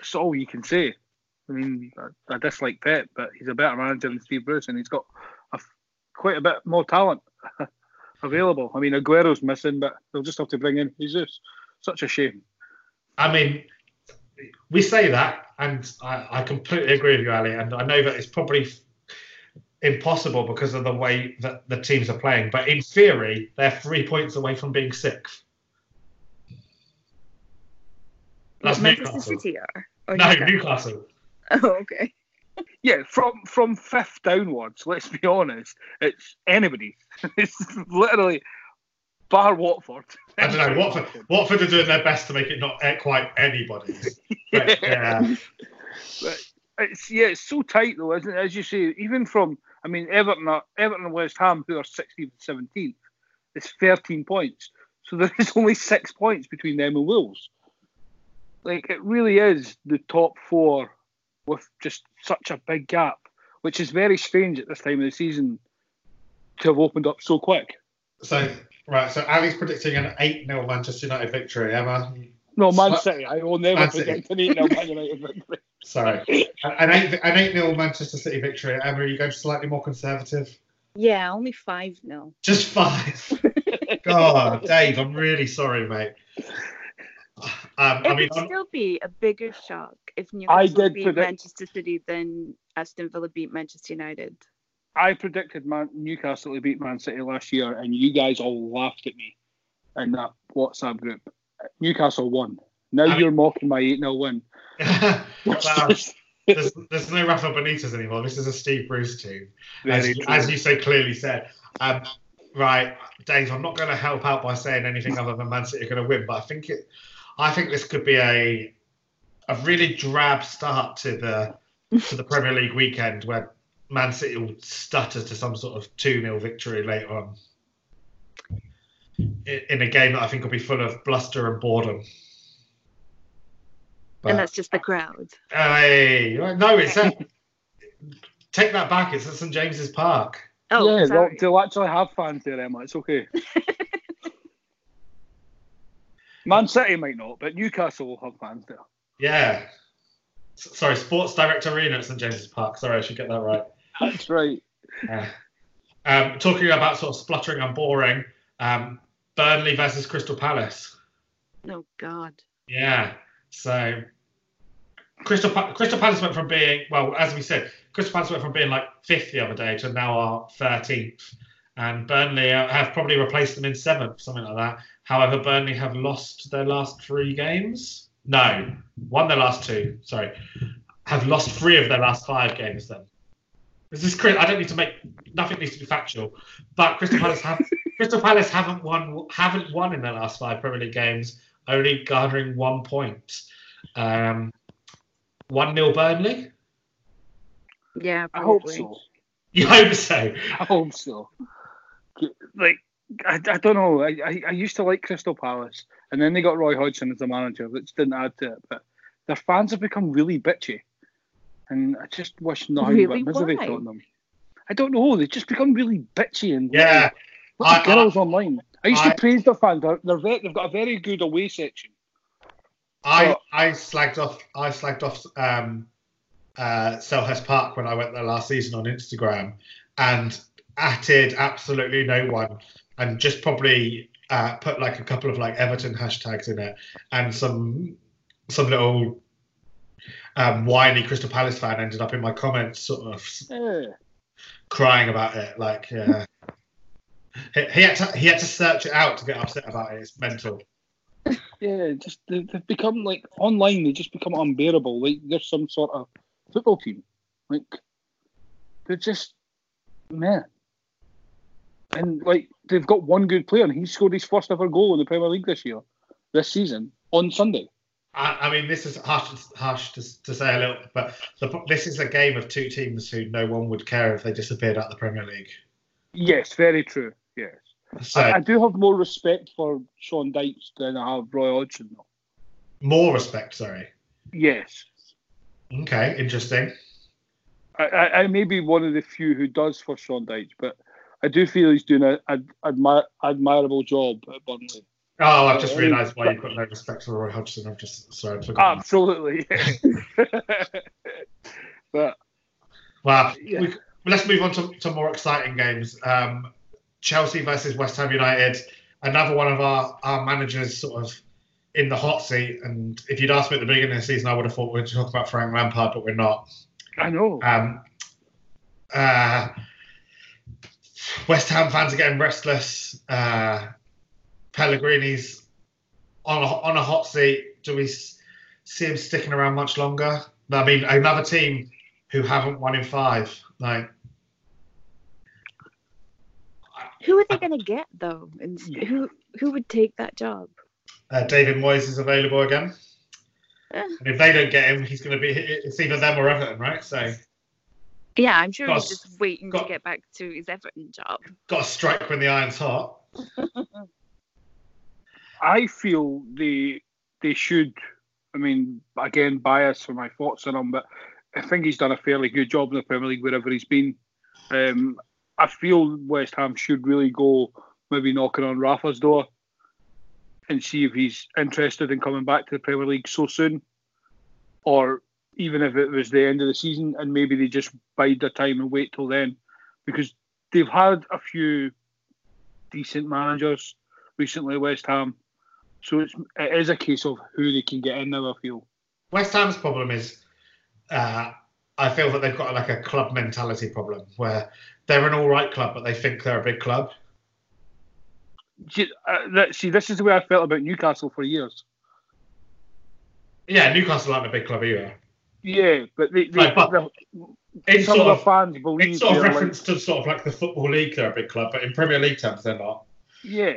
it's all you can say. I mean, I, I dislike Pep, but he's a better manager than Steve Bruce, and he's got a, quite a bit more talent available. I mean, Aguero's missing, but they'll just have to bring in Jesus. Such a shame. I mean, we say that, and I, I completely agree with you, Ali, and I know that it's probably impossible because of the way that the teams are playing, but in theory, they're three points away from being sixth. That's Manchester City are? Or no, Newcastle. Newcastle. Oh, okay. Yeah, from from fifth downwards, let's be honest, it's anybody. It's literally bar Watford. I don't know, Watford, Watford are doing their best to make it not quite anybody's. Yeah. But, yeah. But it's, yeah, it's so tight though, isn't it? As you say, even from, I mean, Everton, are, Everton and West Ham, who are sixteenth and seventeenth, it's thirteen points. So there is only six points between them and Wolves. Like, it really is the top four with just such a big gap, which is very strange at this time of the season to have opened up so quick. So, right, so Ali's predicting an eight nil Manchester United victory, Emma. No, Man City. I will never Man predict City. An eight nil Man United victory. Sorry. An eight nil Manchester City victory. Emma, are you going slightly more conservative? Yeah, only five nil. Just five? God, Dave, I'm really sorry, mate. Um, it I mean, would still be a bigger shock if Newcastle beat predict- Manchester City than Aston Villa beat Manchester United. I predicted Man- Newcastle to beat Man City last year, and you guys all laughed at me in that WhatsApp group. Newcastle won. Now I you're mean- mocking my eight nil win. Wow. there's, there's no Rafa Benitez anymore. This is a Steve Bruce team, as, as you so clearly said. Um, Right, Dave, I'm not going to help out by saying anything other than Man City are going to win, but I think it, I think this could be a a really drab start to the to the Premier League weekend where Man City will stutter to some sort of two nil victory later on in, in a game that I think will be full of bluster and boredom. But, and that's just the crowd. Hey, no, it's a, take that back. It's at Saint James's Park. Oh, yeah, they'll, they'll actually have fans there, Emma. It's okay. Man City might not, but Newcastle will have fans there. Yeah. S- sorry, Sports Direct Arena at Saint James's Park. Sorry, I should get that right. That's right. Yeah. Um, talking about sort of spluttering and boring, um, Burnley versus Crystal Palace. Oh, God. Yeah. So, Crystal, pa- Crystal Palace went from being, well, as we said, Crystal Palace went from being like fifth the other day to now are thirteenth. And Burnley have probably replaced them in seventh, something like that. However, Burnley have lost their last three games. No, won their last two, sorry. Have lost three of their last five games then. This is Chris. I don't need to make, nothing needs to be factual. But Crystal Palace, have, Crystal Palace haven't won haven't won in their last five Premier League games, only garnering one point. Um, one nil Burnley. Yeah, probably. I hope so. You hope so. I hope so. Like, I, I don't know. I, I I used to like Crystal Palace, and then they got Roy Hodgson as the manager, which didn't add to it. But their fans have become really bitchy, and I just wish nothing really? but misery on them. I don't know. They just become really bitchy and yeah. Like, I, girls I, online. I used I, to praise their fans. They're, they're very, they've got a very good away section. I, I slagged off I slagged off um, uh, Selhurst Park when I went there last season on Instagram and atted absolutely no one and just probably uh, put like a couple of like Everton hashtags in it and some some little um, whiny Crystal Palace fan ended up in my comments sort of uh. crying about it like yeah. he, he had to he had to search it out to get upset about it. It's mental. Yeah, just they've become like online. They just become unbearable. Like they're some sort of football team. Like they're just man. And like they've got one good player, and he scored his first ever goal in the Premier League this year, this season on Sunday. I, I mean, this is harsh, harsh to, to say a little, but the, this is a game of two teams who no one would care if they disappeared out of the Premier League. Yes, very true. Yes. So, I, I do have more respect for Sean Dykes than I have Roy Hodgson, though. More respect, sorry. Yes. Okay, interesting. I, I, I may be one of the few who does for Sean Dykes, but I do feel he's doing an ad, admir- admirable job at Burnley. Oh, I've just uh, realised why you've got no respect for Roy Hodgson. I've just sorry, I've forgotten. Absolutely. But well, yeah. we, let's move on to, to more exciting games. Um, Chelsea versus West Ham United, another one of our, our managers sort of in the hot seat. And if you'd asked me at the beginning of the season, I would have thought we'd talk about Frank Lampard, but we're not. I know. Um, uh, West Ham fans are getting restless. Uh, Pellegrini's on a, on a hot seat. Do we see him sticking around much longer? I mean, another team who haven't won in five, like. Who are they going to get, though? And who who would take that job? Uh, David Moyes is available again. Uh, and if they don't get him, he's going to be... It's either them or Everton, right? So yeah, I'm sure he's just waiting got, to get back to his Everton job. Got to strike when the iron's hot. I feel they, they should... I mean, again, bias for my thoughts on him, but I think he's done a fairly good job in the Premier League wherever he's been. Um I feel West Ham should really go maybe knocking on Rafa's door and see if he's interested in coming back to the Premier League so soon, or even if it was the end of the season and maybe they just bide their time and wait till then, because they've had a few decent managers recently, West Ham, so it's, it is a case of who they can get in now, I feel. West Ham's problem is uh, I feel that they've got like a club mentality problem where they're an all right club, but they think they're a big club. See, this is the way I felt about Newcastle for years. Yeah, Newcastle aren't a big club either. Yeah, but they, they, like, but, it's some sort of, of fans believe it's sort of reference like, to sort of like the Football League are a big club, but in Premier League terms they're not. Yeah.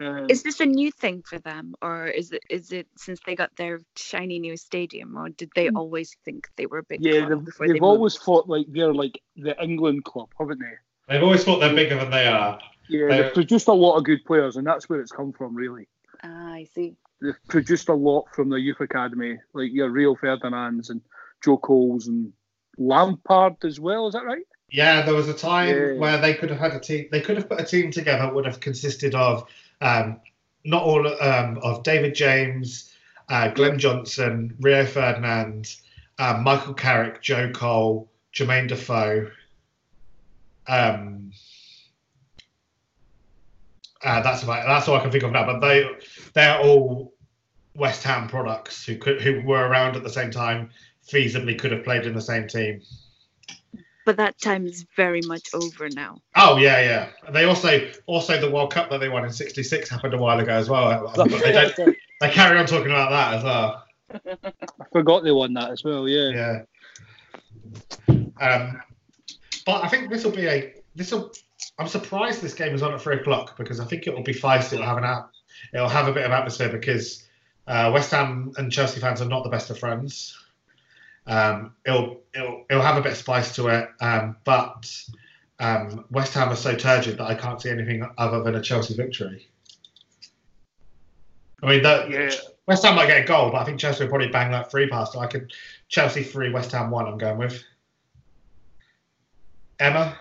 Um, is this a new thing for them, or is it is it since they got their shiny new stadium, or did they always think they were a big yeah, club? Yeah, they've, before they've they always moved? thought like they're like the England club, haven't they? They've always thought they're bigger than they are. Yeah, they've, they've produced a lot of good players, and that's where it's come from, really. Ah, I see. They've produced a lot from the youth academy, like your Rio Ferdinands and Joe Coles and Lampard as well. Is that right? Yeah, there was a time yeah. where they could have had a team. They could have put a team together that would have consisted of um, not all um, of David James, uh, Glenn Johnson, Rio Ferdinand, uh, Michael Carrick, Joe Cole, Jermaine Defoe. Um, uh, that's about, that's all I can think of now. But they they're all West Ham products who could who were around at the same time, feasibly could have played in the same team. But that time is very much over now. Oh, yeah, yeah. They also, also the World Cup that they won in sixty-six happened a while ago as well. But they, don't, they carry on talking about that as well. I forgot they won that as well, yeah. Yeah. Um, but I think this will be a... This will. I'm surprised this game is on at three o'clock because I think it will be feisty. It'll have, an, it'll have a bit of atmosphere because uh, West Ham and Chelsea fans are not the best of friends. Um, it'll, it'll it'll have a bit of spice to it, um, but um, West Ham are so turgid that I can't see anything other than a Chelsea victory. I mean, that, yeah. West Ham might get a goal, but I think Chelsea will probably bang that three past. So I could Chelsea three, West Ham one. I'm going with Emma.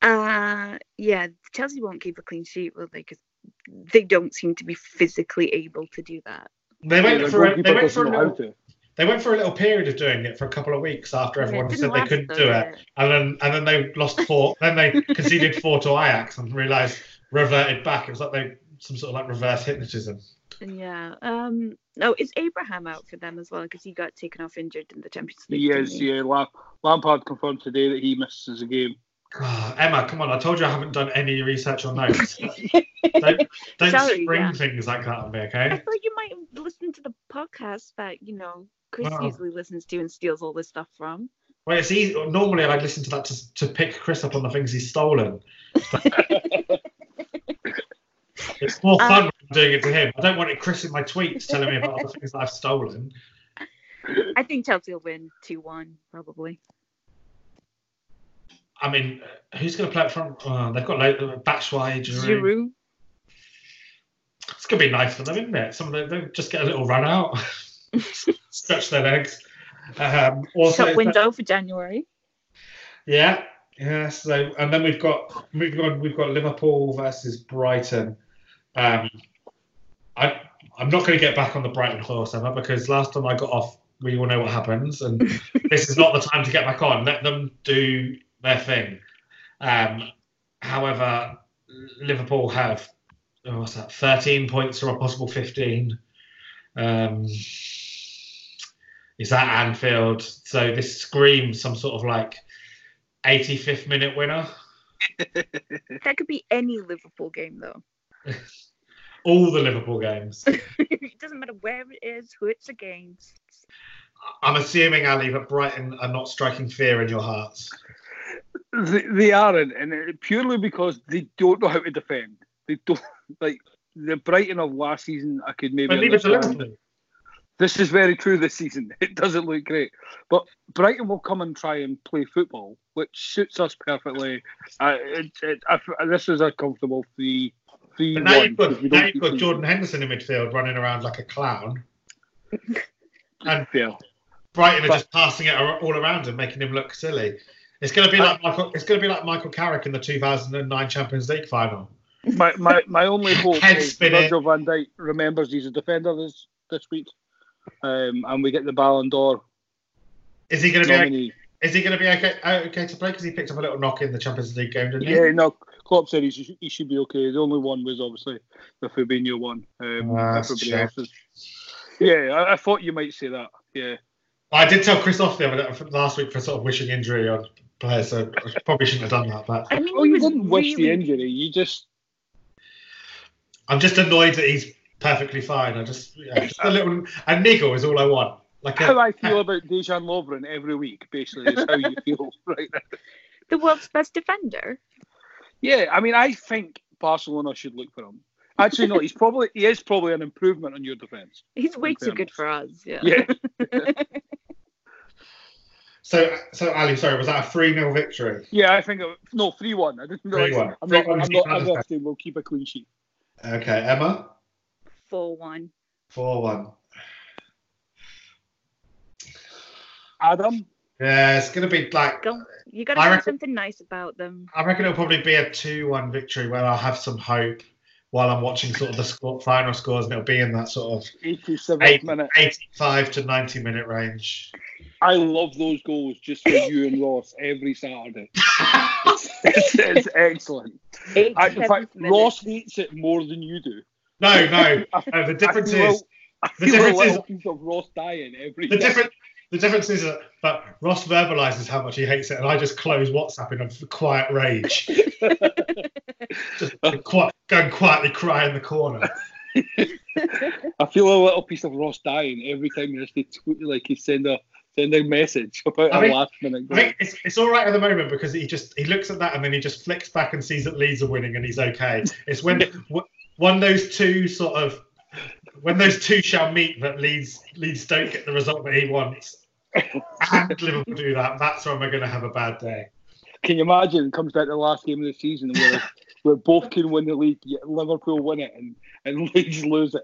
Uh yeah, Chelsea won't keep a clean sheet, will they? Because they don't seem to be physically able to do that. They went yeah, for a, they went for a little. They went for a little period of doing it for a couple of weeks after everyone said they couldn't do it, and then and then they lost four. Then they conceded four to Ajax and realised reverted back. It was like they some sort of like reverse hypnotism. Yeah. Um. No, is Abraham out for them as well because he got taken off injured in the Champions League? He is. Yeah. Lamp- Lampard confirmed today that he misses a game. Oh, Emma, come on! I told you I haven't done any research on notes. don't don't Sorry, spring yeah. things like that on me, okay? I thought you might listen to the podcast that you know. Chris well, usually listens to and steals all this stuff from. Well, it's easy. Normally, I'd listen to that to, to pick Chris up on the things he's stolen. It's more fun um, when I'm doing it to him. I don't want it, Chris, in my tweets telling me about all the things that I've stolen. I think Chelsea will win two one, probably. I mean, who's going to play up front? Oh, they've got like Batshuayi, Giroud. Giroud. It's going to be nice for them, isn't it? Some of them just get a little run out. Stretch their legs. Um, also, Shop window that, for January. Yeah, yeah. So, and then we've got moving on. We've got Liverpool versus Brighton. Um, I I'm not going to get back on the Brighton horse, Emma, because last time I got off, we all know what happens, and this is not the time to get back on. Let them do their thing. Um, however, Liverpool have oh, what's that? thirteen points from a possible fifteen. Um, Is that Anfield? So this screams some sort of like eighty-fifth minute winner. That could be any Liverpool game, though. All the Liverpool games. It doesn't matter where it is, who it's against. I'm assuming, Ali, that Brighton are not striking fear in your hearts. They, they aren't, and purely because they don't know how to defend. They don't like the Brighton of last season. I could maybe. But leave it to Liverpool. This is very true this season. It doesn't look great. But Brighton will come and try and play football, which suits us perfectly. Uh, it, it, I, this is a comfortable three, three but now one, you've got, now you've got Jordan Henderson in midfield running around like a clown. And yeah. Brighton are but, just passing it all around and making him look silly. It's going to be like I, Michael, it's going to be like Michael Carrick in the two thousand nine Champions League final. My my, my only hope is Virgil van Dijk remembers he's a defender this, this week. Um, and we get the Ballon d'Or. Is he going to be? Okay, is he going to be okay, okay to play? Because he picked up a little knock in the Champions League game, didn't he? Yeah, no. Klopp said he should, he should be okay. The only one was obviously the Fabinho one. Um, ah, else's. Yeah, I, I thought you might say that. Yeah, I did tell Chris off the other last week for sort of wishing injury on players. So I probably shouldn't have done that. But I mean, oh, you didn't really... wish the injury. You just. I'm just annoyed that he's. Perfectly fine. I just, yeah, just a little. A niggle is all I want. Like how a, I feel a, about Dejan Lovren every week, basically, is how you feel right now. The world's best defender. Yeah, I mean, I think Barcelona should look for him. Actually, no, he's probably he is probably an improvement on your defence. He's way too good for us. Yeah. yeah. So, so Ali, sorry, was that a three nil victory? Yeah, I think it, no three one. I didn't know. three one. I'm not. I'm not. I'm not saying we'll keep a clean sheet. Okay, Emma. four one. four one. Adam. Yeah, it's going to be like... Go, you got to have something nice about them. I reckon it'll probably be a two one victory where I'll have some hope while I'm watching sort of the score, final scores, and it'll be in that sort of eighty-seven eighty, minute. eighty-five to ninety minute range. I love those goals just for you and Ross every Saturday. it's, it's excellent. I, in fact, minutes. Ross hates it more than you do. No, no. no the difference I feel, is... I feel the difference is... piece of Ross dying every the difference. The difference is that, that Ross verbalises how much he hates it, and I just close WhatsApp in a quiet rage. Just go and quietly cry in the corner. I feel a little piece of Ross dying every time he has to tweet, like he's sending a, send a message about I a mean, last minute goal. I mean, it's, it's all right at the moment because he just he looks at that and then he just flicks back and sees that Leeds are winning and he's okay. It's when when those two sort of When those two shall meet, that Leeds Leeds don't get the result that he wants, and Liverpool do that, that's when we're going to have a bad day. Can you imagine? It comes down to the last game of the season where where both can win the league, yet Liverpool win it, and, and Leeds lose it.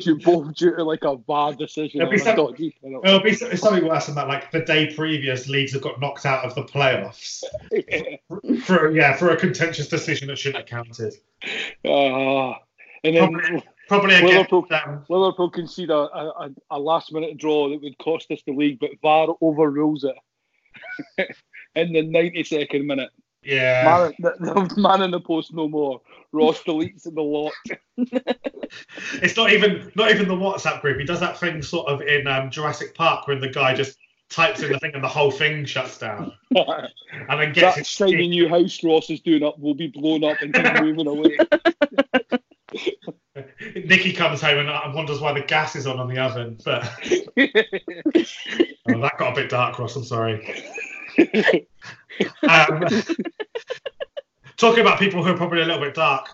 Due, both due to like a bad decision. It'll be, some, it'll be something worse than that. Like the day previous, Leeds have got knocked out of the playoffs for, for yeah for a contentious decision that shouldn't have counted. Uh, and then. Probably, Probably again, Liverpool, um, Liverpool concede a, a, a last-minute draw that would cost us the league, but V A R overrules it in the ninety-second minute. Yeah, man, the, the man in the post no more. Ross deletes in the lot. It's not even not even the WhatsApp group. He does that thing sort of in um, Jurassic Park when the guy just types in the thing and the whole thing shuts down. And then gets that shiny new house Ross is doing up will be blown up and keep moving away. Nikki comes home and wonders why the gas is on on the oven. But oh, that got a bit dark, Ross. I'm sorry. Um, talking about people who are probably a little bit dark,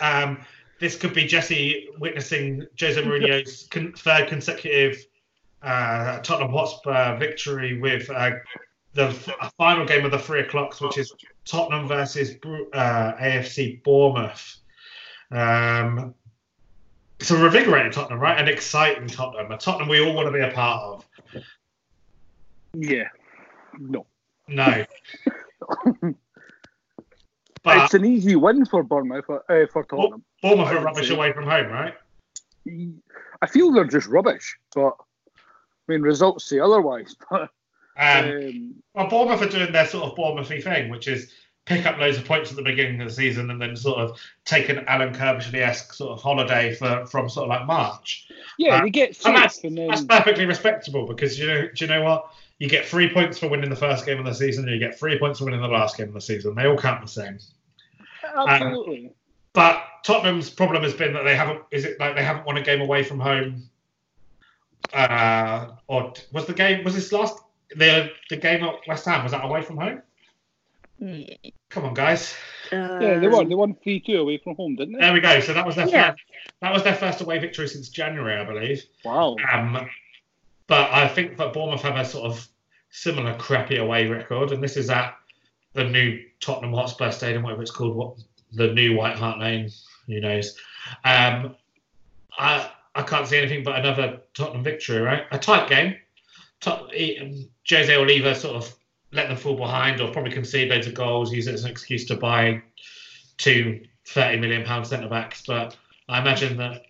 um, this could be Jesse witnessing Jose Mourinho's con- third consecutive uh, Tottenham Hotspur victory with uh, the f- final game of the three o'clocks, which is Tottenham versus uh, A F C Bournemouth. Um, it's a revigorating Tottenham, right? An exciting Tottenham. A Tottenham we all want to be a part of. Yeah. No. No. But it's an easy win for Bournemouth, uh, for Tottenham. Bournemouth are rubbish away from home, right? I feel they're just rubbish, but I mean, results say otherwise. But um, um, well, Bournemouth are doing their sort of Bournemouthy thing, which is pick up loads of points at the beginning of the season and then sort of take an Alan Kirby-esque sort of holiday for, from sort of like March. Yeah, um, you get and that's, and then... that's perfectly respectable because, you know, do you know what? You get three points for winning the first game of the season and you get three points for winning the last game of the season. They all count the same. Absolutely. Um, but Tottenham's problem has been that they haven't, is it like they haven't won a game away from home? Uh, or was the game, was this last, the, the game at West Ham, was that away from home? Come on, guys. Um, yeah, they won. They won three two away from home, didn't they? There we go. So that was their yeah. first, that was their first away victory since January, I believe. Wow. Um, but I think that Bournemouth have a sort of similar crappy away record, and this is at the new Tottenham Hotspur Stadium, whatever it's called, what the new White Hart Lane. Who knows? Um, I I can't see anything but another Tottenham victory, right? A tight game. Tot- Jose Oliva sort of let them fall behind or probably concede loads of goals, use it as an excuse to buy two thirty million pound centre-backs. But I imagine that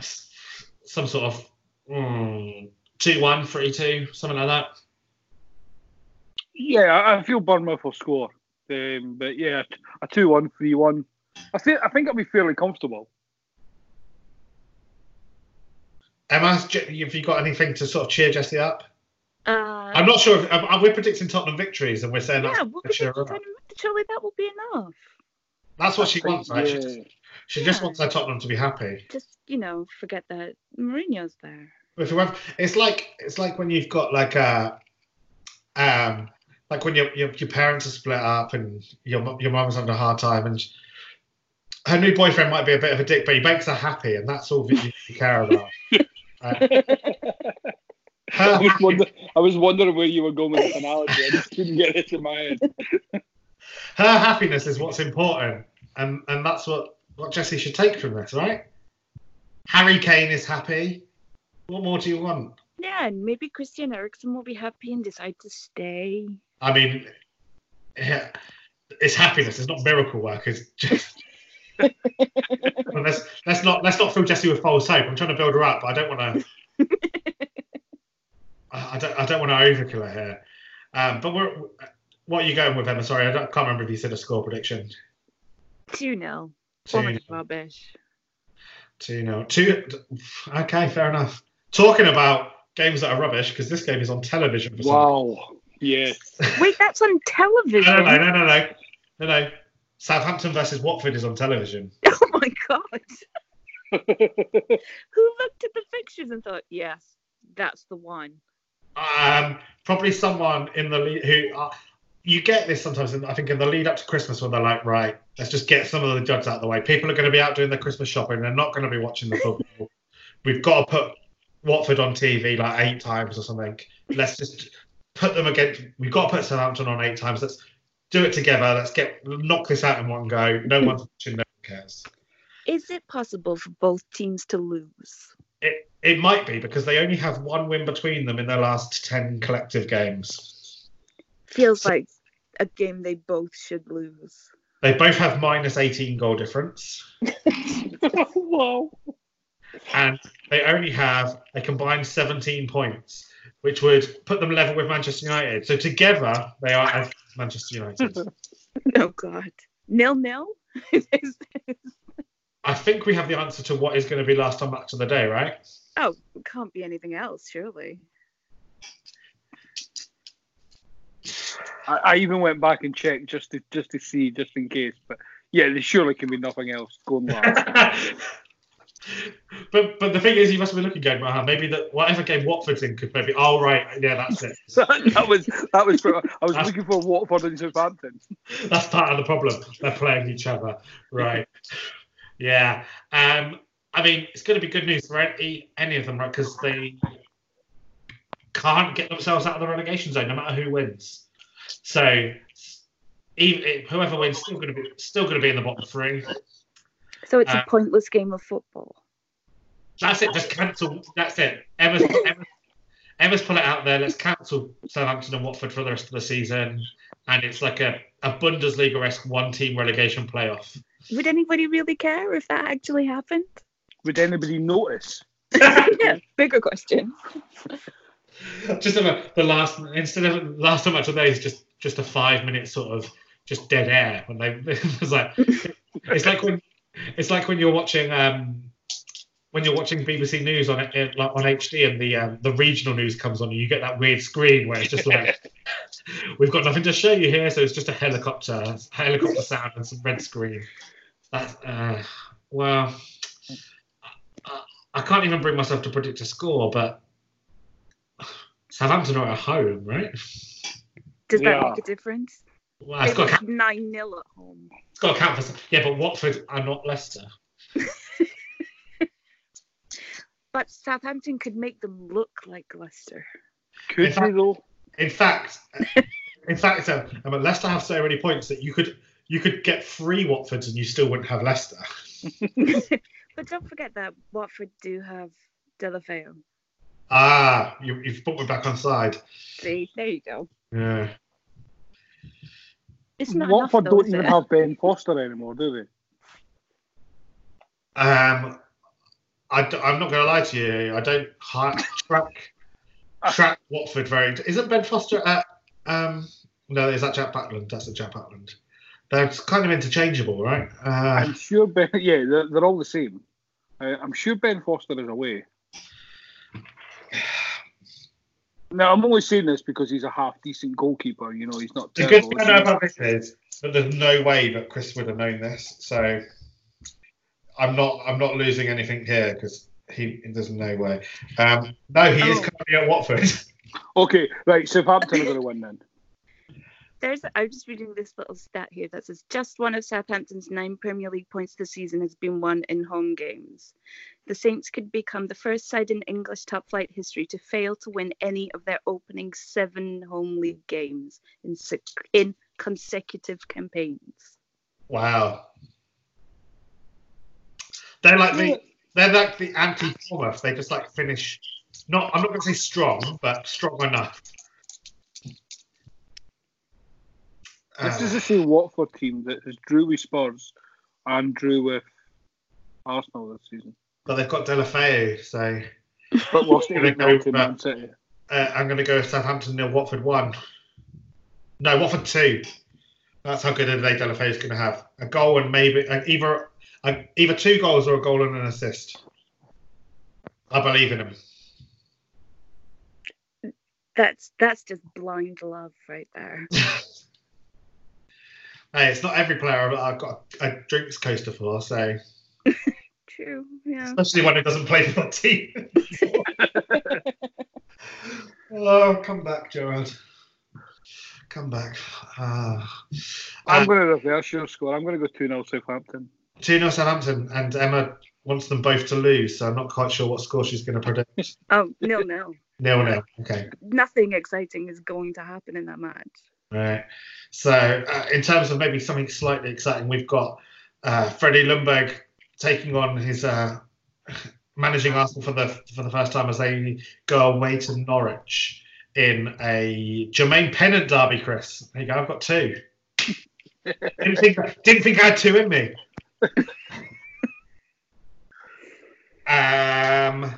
some sort of mm, two one, three two, something like that. Yeah, I feel Bournemouth will score. Um, but yeah, a two one, three one. I, th- I think it'll be fairly comfortable. Emma, have you got anything to sort of cheer Jesse up? Uh, I'm not sure if, um, we're predicting Tottenham victories and we're saying yeah, that's we'll sure Tottenham, surely that will be enough. That's what I she wants, right? Yeah. She, she yeah. just wants her Tottenham to be happy. Just, you know, forget that Mourinho's there. If you want, it's like it's like when you've got like a, um, like when your your, your parents are split up and your your mum's under a hard time and her new boyfriend might be a bit of a dick, but he makes her happy, and that's all that you care about. uh, I, was wonder, I was wondering where you were going with the analogy. I just couldn't get it in my head. Her happiness is what's important, and and that's what what Jesse should take from this, right? Harry Kane is happy. What more do you want? Yeah, and maybe Christian Eriksen will be happy and decide to stay. I mean, yeah, it's happiness. It's not miracle work. It's just well, let's let's not let's not fill Jessie with false hope. I'm trying to build her up, but I don't want to. I, I don't I don't want to overkill her here. Um, but we're, what are you going with, Emma? Sorry, I don't, can't remember if you said a score prediction. Two nil. Two rubbish. Two nil. Two. Okay, fair enough. Talking about games that are rubbish, because this game is on television. For wow. Yes. Wait, that's on television? No, no, no, no, no. No, no. Southampton versus Watford is on television. Oh, my God. Who looked at the fixtures and thought, yes, that's the one? Um, Probably someone in the lead who... Uh, you get this sometimes, I think, in the lead up to Christmas when they're like, right, let's just get some of the jobs out of the way. People are going to be out doing their Christmas shopping. They're not going to be watching the football. We've got to put Watford on T V like eight times or something. Let's just put them against... We've got to put Southampton on eight times. Let's do it together. Let's get knock this out in one go. No one's watching. No one cares. Is it possible for both teams to lose? It it might be, because they only have one win between them in their last ten collective games. Feels so, like a game they both should lose. They both have minus eighteen goal difference. Wow. And they only have a combined seventeen points, which would put them level with Manchester United. So together, they are as Manchester United. Oh, God. Nil-nil? I think we have the answer to what is going to be last on Match of the Day, right? Oh, it can't be anything else, surely. I, I even went back and checked just to just to see, just in case. But yeah, there surely can be nothing else going last. But but the thing is, you must be looking going, Maha, maybe that whatever game Watford's in could maybe. Oh right, yeah, that's it. that was that was. For, I was that's, looking for Watford and Southampton. That's part of the problem. They're playing each other, right? Yeah. Um. I mean, it's going to be good news for any, any of them, right? Because they can't get themselves out of the relegation zone, no matter who wins. So, even, whoever wins, still going to be still going to be in the bottom three. So it's um, a pointless game of football. That's it. Just cancel. That's it. Emma's, Emma's, Emma's put it out there. Let's cancel Southampton and Watford for the rest of the season. And it's like a, a Bundesliga-esque one-team relegation playoff. Would anybody really care if that actually happened? Would anybody notice? Yeah, bigger question. Just a, the last, instead of last time Match of the Day is just, just a five-minute sort of just dead air. When they, it was like, it's like when... It's like when you're watching um, when you're watching B B C News on it, like on H D, and the um, the regional news comes on, and you get that weird screen where it's just like, we've got nothing to show you here, so it's just a helicopter, helicopter sound, and some red screen. That's uh, well, I, I can't even bring myself to predict a score, but Southampton are at home, right? Does that yeah. make a difference? Well, it's got nine nil at home. It's got to count for some. Yeah, but Watford are not Leicester. But Southampton could make them look like Leicester. Could in fact, though? In fact, in fact, uh, I mean, Leicester have so many points that you could you could get three Watfords and you still wouldn't have Leicester. But don't forget that Watford do have Delafeu. Ah, you, you've put me back on side. See, there you go. Yeah. Watford don't even have Ben Foster anymore, do they? Um, I d- I'm not going to lie to you. I don't ha- track track Watford very. T- Isn't Ben Foster at? Um, no, there's that Jack Butland. That's the Jack Butland. They're kind of interchangeable, right? Uh, I'm sure Ben. Yeah, they're, they're all the same. Uh, I'm sure Ben Foster is away. Now, I'm only saying this because he's a half-decent goalkeeper. You know, he's not terrible. The good thing I know about this is that there's no way that Chris would have known this. So I'm not I'm not losing anything here because He, there's no way. Um, no, he oh. is currently at Watford. Okay, right. Southampton are going to win then. There's, I'm just reading this little stat here that says just one of Southampton's nine Premier League points this season has been won in home games. The Saints could become the first side in English top flight history to fail to win any of their opening seven home league games in six, in consecutive campaigns. Wow. They're like the, they're like the anti-Bournemouth. They just like finish, not, I'm not going to say strong, but strong enough. This is the same Watford team that has drew with Spurs and drew with Arsenal this season. But they've got De La Feu, so... But we'll still going go to Man City. Uh, I'm going to go with Southampton nil, Watford one. No, Watford two. That's how good a day De La Feu is going to have. A goal and maybe... Uh, either uh, either two goals or a goal and an assist. I believe in him. That's, that's just blind love right there. Hey, it's not every player I've got a, a drinks coaster for, so... True, yeah. Especially one who doesn't play for that team. Oh, come back, Gerard. Come back. Uh, I'm uh, going to reverse your score. I'm going to go two nil Southampton. two nil Southampton, and Emma wants them both to lose, so I'm not quite sure what score she's going to predict. Oh, nil nil. nil nil, okay. Nothing exciting is going to happen in that match. Right. So, uh, in terms of maybe something slightly exciting, we've got uh, Freddie Ljungberg taking on his uh, managing Arsenal for the for the first time as they go away to Norwich in a Jermaine Pennant derby. Chris, there you go. I've got two. didn't think didn't think I had two in me. um.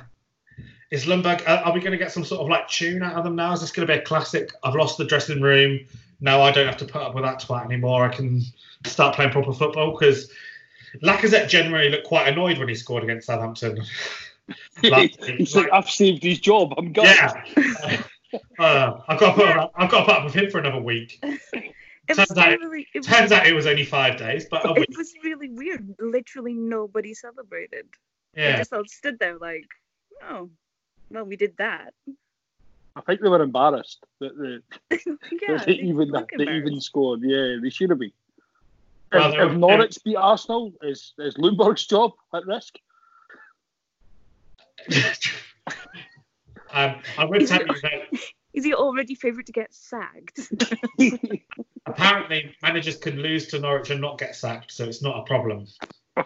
Is Ljungberg, are we going to get some sort of like tune out of them now? Is this going to be a classic? I've lost the dressing room. Now I don't have to put up with that twat anymore. I can start playing proper football, because Lacazette generally looked quite annoyed when he scored against Southampton. like, He's like, I've saved his job. I'm gone. Yeah. uh, I've, got to put up, I've got to put up with him for another week. It turns, out, really, it turns was, out it was only five days. But It week. was really weird. Literally nobody celebrated. Yeah. They just all stood there like, oh. Well, we did that. I think they were embarrassed that they, yeah, that they, they even that, they even scored. Yeah, they should have been. Well, if, if Norwich beat Arsenal, is is Ljungberg's job at risk? um, I would tell you that. Is he already favourite to get sacked? Apparently, managers can lose to Norwich and not get sacked, so it's not a problem.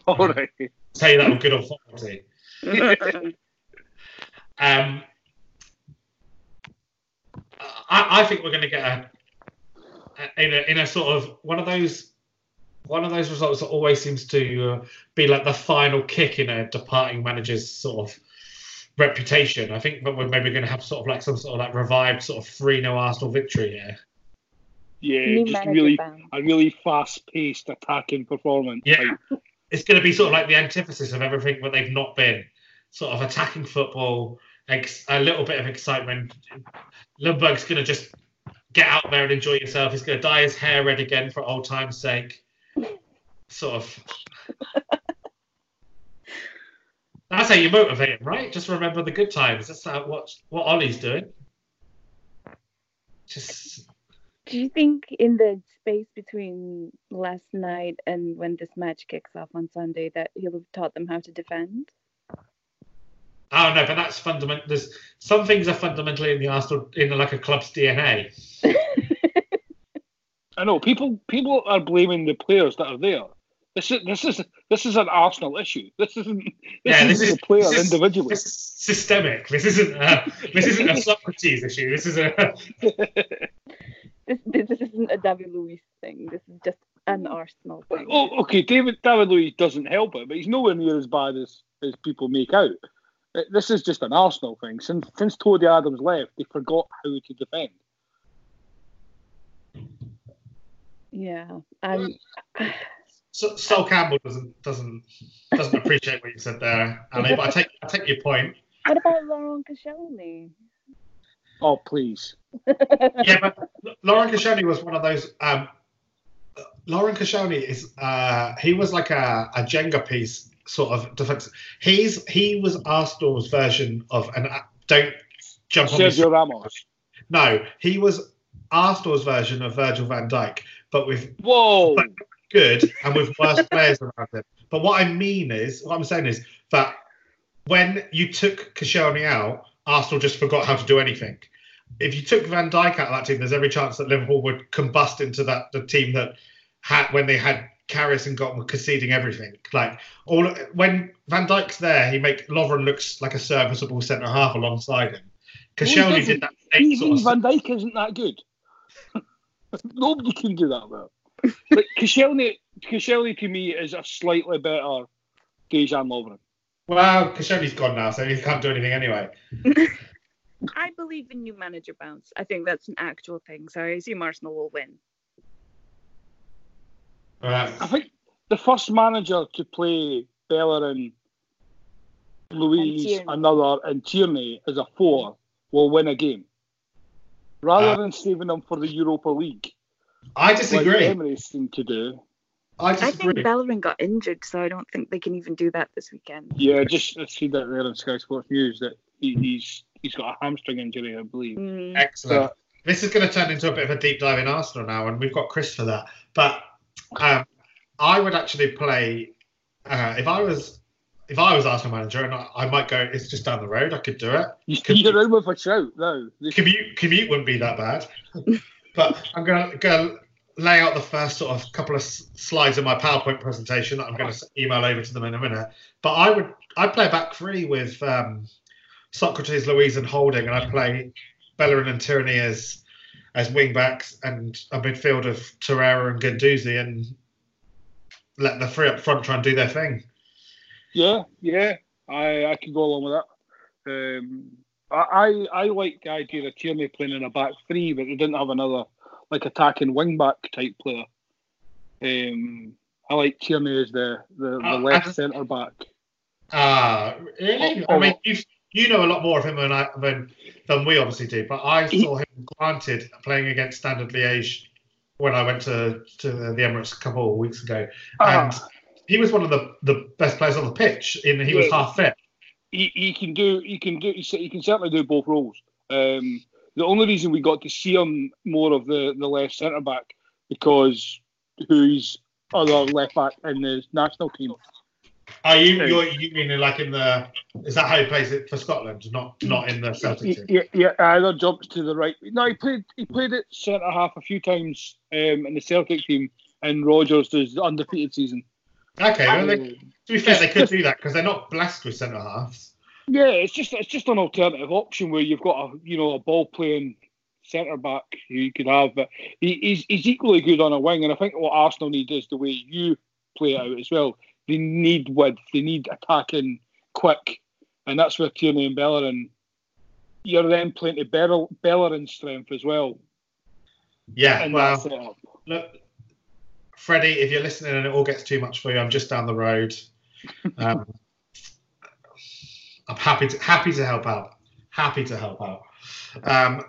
All right. I'll tell you that with good authority. Um, I, I think we're going to get a, a, in, a, in a sort of one of those one of those results that always seems to uh, be like the final kick in a departing manager's sort of reputation. I think that we're maybe going to have sort of like some sort of like revived sort of three nil Arsenal victory here. Yeah, New just really band. a really fast-paced attacking performance. Yeah, like. It's going to be sort of like the antithesis of everything that they've not been. Sort of attacking football, ex- a little bit of excitement. Ljungberg's going to just get out there and enjoy yourself. He's going to dye his hair red again for old time's sake. Sort of. That's how you motivate him, right? Just remember the good times. That's how, what, what Ollie's doing. Just. Do you think in the space between last night and when this match kicks off on Sunday that he'll have taught them how to defend? Oh no, but that's fundamental. There's some things are fundamentally in the Arsenal, in like a club's D N A. I know people. People are blaming the players that are there. This is this is this is an Arsenal issue. This isn't. This yeah, this isn't is a player this is, individually. This is systemic. This isn't. A, this isn't a Socrates issue. This is a. this, this this isn't a David Luiz thing. This is just an Arsenal thing. Oh, okay. David David Luiz doesn't help it, but he's nowhere near as bad as, as people make out. This is just an Arsenal thing. Since since Tony Adams left, they forgot how to defend. Yeah, um, so, Sol Campbell doesn't doesn't doesn't appreciate what you said there, Ali. But I take I take your point. What about Laurent Koscielny? Oh please. Yeah, but Laurent Koscielny was one of those. Um, Laurent Koscielny is uh, he was like a, a Jenga piece sort of defensive. He's he was Arsenal's version of an uh, don't jump on Sergio Ramos. No, he was Arsenal's version of Virgil van Dijk, but with whoa good and with worse players around him. But what I mean is, what I'm saying is that when you took Koscielny out, Arsenal just forgot how to do anything. If you took Van Dijk out of that team, there's every chance that Liverpool would combust into that the team that had when they had Karius and Gotman conceding everything. Like all when Van Dijk's there, he makes Lovren looks like a serviceable centre half alongside him. Koscielny did that. Even sort of Van Dijk isn't that good. Nobody can do that well. But Koscielny, Koscielny to me is a slightly better Dejan Lovren. Well, Koscielny's gone now, so he can't do anything anyway. I believe in new manager bounce. I think that's an actual thing, so I assume Arsenal will win. Right. I think the first manager to play Bellerin, Louise, and another, and Tierney as a four will win a game. Rather uh, than saving them for the Europa League. I disagree. Like Emery's seem to do. I disagree. I think Bellerin got injured, so I don't think they can even do that this weekend. Yeah, just I see that there on Sky Sports News that he, he's he's got a hamstring injury, I believe. Mm. Excellent. So, this is going to turn into a bit of a deep dive in Arsenal now, and we've got Chris for that. But um, I would actually play uh, if I was if I was Arsenal manager, and I, I might go. It's just down the road. I could do it. You're in with a shout, though. Commute commute wouldn't be that bad. But I'm going to go lay out the first sort of couple of slides in my PowerPoint presentation that I'm going to email over to them in a minute. But I would I'd play back three with um, Socrates, Louise and Holding, and I'd play Bellerin and Tierney as as wing backs and a midfield of Torreira and Guendouzi, and let the three up front try and do their thing. Yeah, yeah, I, I can go along with that. Um, I, I like the idea of Tierney playing in a back three, but they didn't have another like attacking wing back type player. Um, I like Tierney as the the, uh, the left centre back. Ah, uh, really? Oh, I mean, you you know a lot more of him than I, than, than we obviously do. But I saw him granted playing against Standard Liège when I went to, to the Emirates a couple of weeks ago, and uh, he was one of the, the best players on the pitch. In he yeah. was half fit. He, he can do. He can do. He can certainly do both roles. Um, the only reason we got to see him more of the, the left centre back because who's other left back in the national team? Are you you're, you mean like in the? Is that how he plays it for Scotland? Not not in the Celtic team. Yeah, yeah. Either jumps to the right. No, he played he played at centre half a few times um, in the Celtic team, and Rodgers does the undefeated season. Okay, well, they, to be fair, they could do that because they're not blessed with centre halves. Yeah, it's just it's just an alternative option where you've got a you know a ball playing centre back who you could have, but he, he's he's equally good on a wing, and I think what Arsenal need is the way you play it out as well. They need width, they need attacking quick, and that's where Tierney and Bellerin. You're then playing to Bell, Bellerin's strength as well. Yeah, and well, look. Freddie, if you're listening and it all gets too much for you, I'm just down the road. Um, I'm happy to happy to help out. Happy to help out. Um,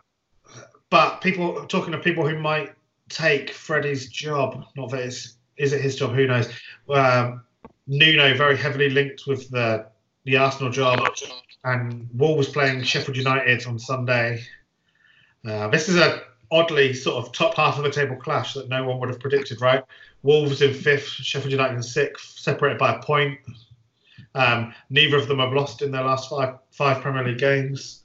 but people talking to people who might take Freddie's job. Not that it's is it his job? Who knows? Um, Nuno very heavily linked with the the Arsenal job, and Wolves playing Sheffield United on Sunday. Uh, this is a oddly sort of top half of the table clash that no one would have predicted, right? Wolves in fifth, Sheffield United in sixth, separated by a point. Um, neither of them have lost in their last five five Premier League games.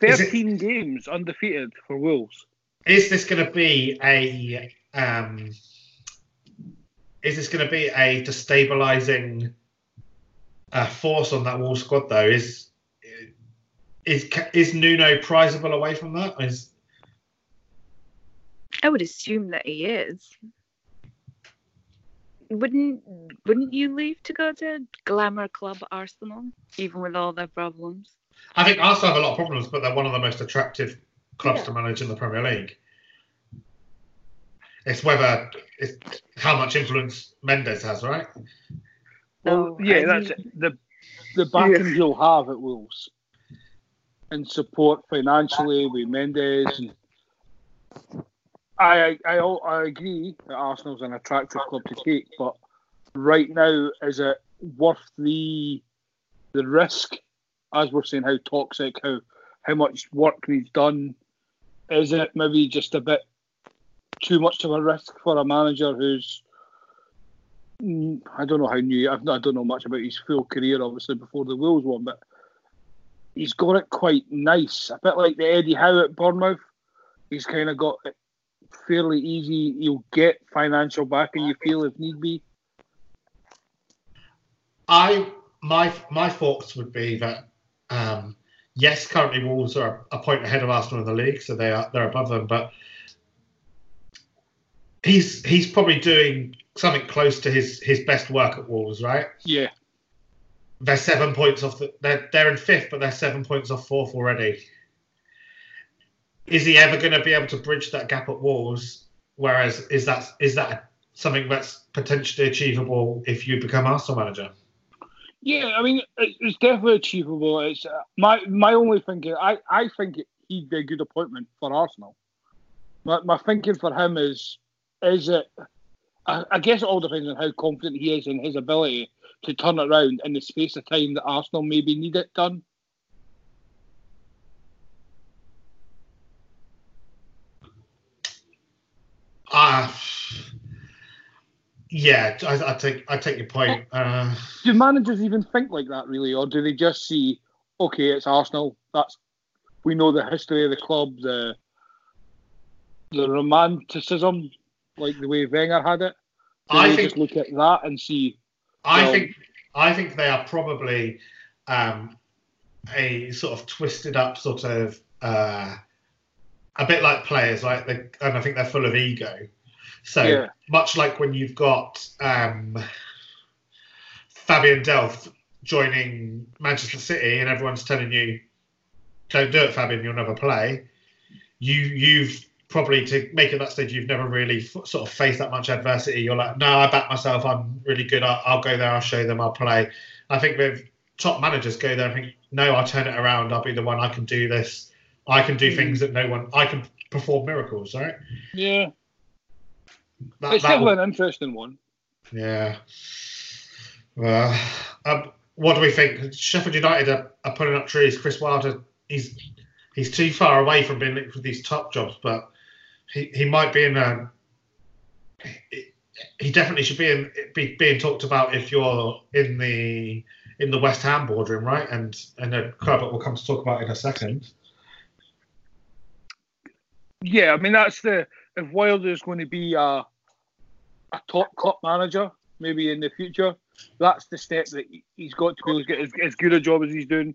thirteen it, games undefeated for Wolves. Is this going to be a um, is this going to be a destabilising uh, force on that Wolves squad though? Is Is is Nuno prizable away from that? Is... I would assume that he is. Wouldn't Wouldn't you leave to go to glamour club Arsenal, even with all their problems? I think Arsenal have a lot of problems, but they're one of the most attractive clubs yeah. to manage in the Premier League. It's whether it's how much influence Mendes has, right? Well, oh, yeah, I that's mean... the the backing yeah. you'll have at Wolves. And support financially with Mendes. And I I I, I agree that Arsenal's an attractive club to take, but right now, is it worth the the risk? As we're saying, how toxic, how how much work he's done. Is it maybe just a bit too much of a risk for a manager who's, I don't know how new, I don't know much about his full career, obviously, before the Wolves one, but he's got it quite nice. A bit like the Eddie Howe at Bournemouth. He's kind of got it fairly easy. He'll get financial backing, you feel, if need be. I my my thoughts would be that um, yes, currently Wolves are a point ahead of Arsenal in the league, so they are they're above them. But he's he's probably doing something close to his his best work at Wolves, right? Yeah. They're seven points off. The, they're they're in fifth, but they're seven points off fourth already. Is he ever going to be able to bridge that gap at Wolves? Whereas, is that is that something that's potentially achievable if you become Arsenal manager? Yeah, I mean, it's definitely achievable. It's uh, my my only thinking. I I think he'd be a good appointment for Arsenal. My my thinking for him is is it. I, I guess it all depends on how confident he is in his ability to turn it around in the space of time that Arsenal maybe need it done. Ah, uh, yeah, I, I take I take your point. Uh, do managers even think like that, really, or do they just see, okay, it's Arsenal. That's we know the history of the club, the the romanticism, like the way Wenger had it. Do I they think, just look at that and see. I well, think I think they are probably um, a sort of twisted up sort of. Uh, A bit like players, like they, and I think they're full of ego. So yeah. Much like when you've got um, Fabian Delph joining Manchester City, and everyone's telling you, "Don't do it, Fabian. You'll never play." You, you've probably to make it that stage. You've never really f- sort of faced that much adversity. You're like, "No, I back myself. I'm really good. I'll, I'll go there. I'll show them. I'll play." I think with top managers go there and think, "No, I'll turn it around. I'll be the one. I can do this." I can do things that no one... I can perform miracles, right? Yeah. That, it's still an interesting one. Yeah. Well, um, what do we think? Sheffield United are, are putting up trees. Chris Wilder, he's he's too far away from being linked with these top jobs, but he, he might be in a... He, he definitely should be, in, be being talked about if you're in the in the West Ham boardroom, right? And, and a club that we'll come to talk about in a second. Yeah, I mean, that's the... If Wilder's going to be a, a top club manager, maybe in the future, that's the step that he's got to go to get as, as good a job as he's doing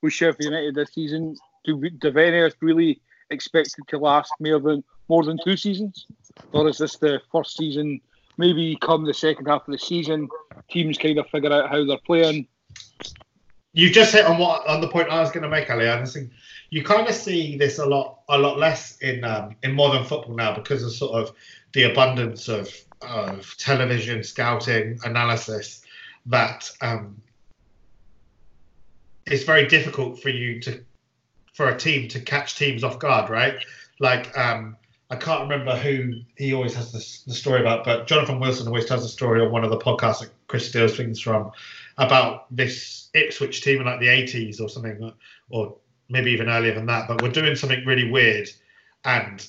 with Sheffield United this season. Do, do Venner really expect it to last more than, more than two seasons? Or is this the first season? Maybe come the second half of the season, teams kind of figure out how they're playing. You just hit on what on the point I was going to make, Ali. I think you kind of see this a lot, a lot less in um, in modern football now because of sort of the abundance of of television, scouting, analysis. That um, it's very difficult for you to for a team to catch teams off guard, right? Like um, I can't remember who he always has this, the story about, but Jonathan Wilson always tells a story on one of the podcasts that Chris steals things from about this Ipswich team in like the eighties or something, or maybe even earlier than that, but we're doing something really weird and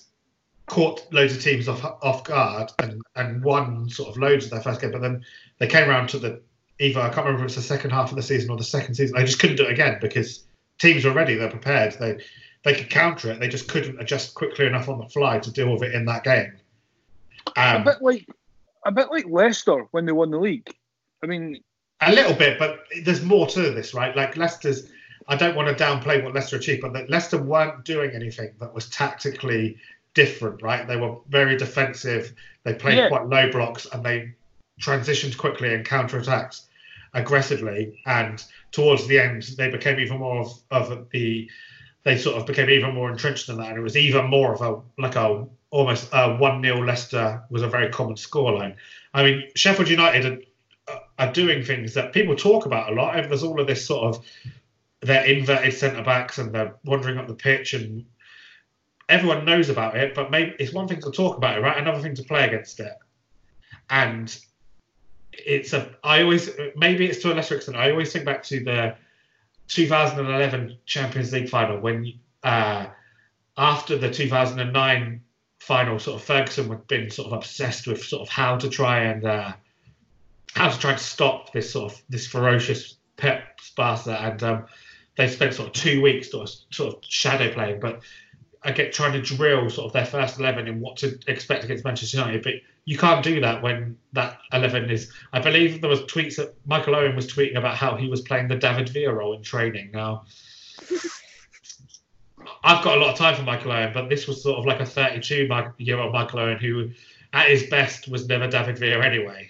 caught loads of teams off off guard and, and won sort of loads of their first game, but then they came around to the, either, I can't remember if it was the second half of the season or the second season, they just couldn't do it again because teams were ready, they're prepared, they they could counter it, they just couldn't adjust quickly enough on the fly to deal with it in that game. Um, a bit like a bit like Leicester when they won the league. I mean... A little bit, but there's more to this, right? Like Leicester's, I don't want to downplay what Leicester achieved, but that Leicester weren't doing anything that was tactically different, right? They were very defensive. They played yeah. quite low blocks and they transitioned quickly and counterattacked aggressively. And towards the end, they became even more of, of the, they sort of became even more entrenched than that. And it was even more of a, like a, almost a one nil Leicester was a very common scoreline. I mean, Sheffield United had, are doing things that people talk about a lot. There's all of this sort of they're inverted centre backs and they're wandering up the pitch, and everyone knows about it. But maybe it's one thing to talk about it, right? Another thing to play against it. And it's a. I always maybe it's to a lesser extent. I always think back to the two thousand eleven Champions League final when uh, after the two thousand nine final, sort of Ferguson had been sort of obsessed with sort of how to try and uh, how to try to stop this sort of this ferocious Pep Barca, and um, they spent sort of two weeks sort of, sort of shadow playing, but I get trying to drill sort of their first eleven and what to expect against Manchester United. But you can't do that when that eleven is. I believe there was tweets that Michael Owen was tweeting about how he was playing the David Villa role in training. Now, I've got a lot of time for Michael Owen, but this was sort of like a thirty-two-year-old Michael Owen who, at his best, was never David Villa anyway.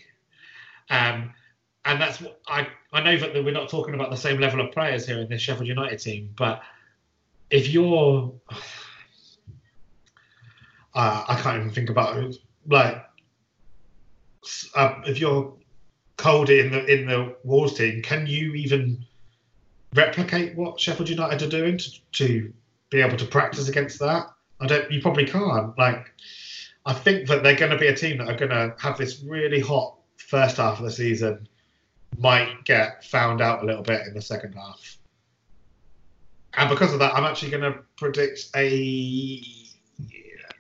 Um, and that's what I I know that we're not talking about the same level of players here in this Sheffield United team, but if you're Uh, I can't even think about it. Like, uh, if you're cold in the in the Wolves team, can you even replicate what Sheffield United are doing to, to be able to practice against that? I don't. You probably can't. Like, I think that they're going to be a team that are going to have this really hot first half of the season, might get found out a little bit in the second half, and because of that, I'm actually going to predict a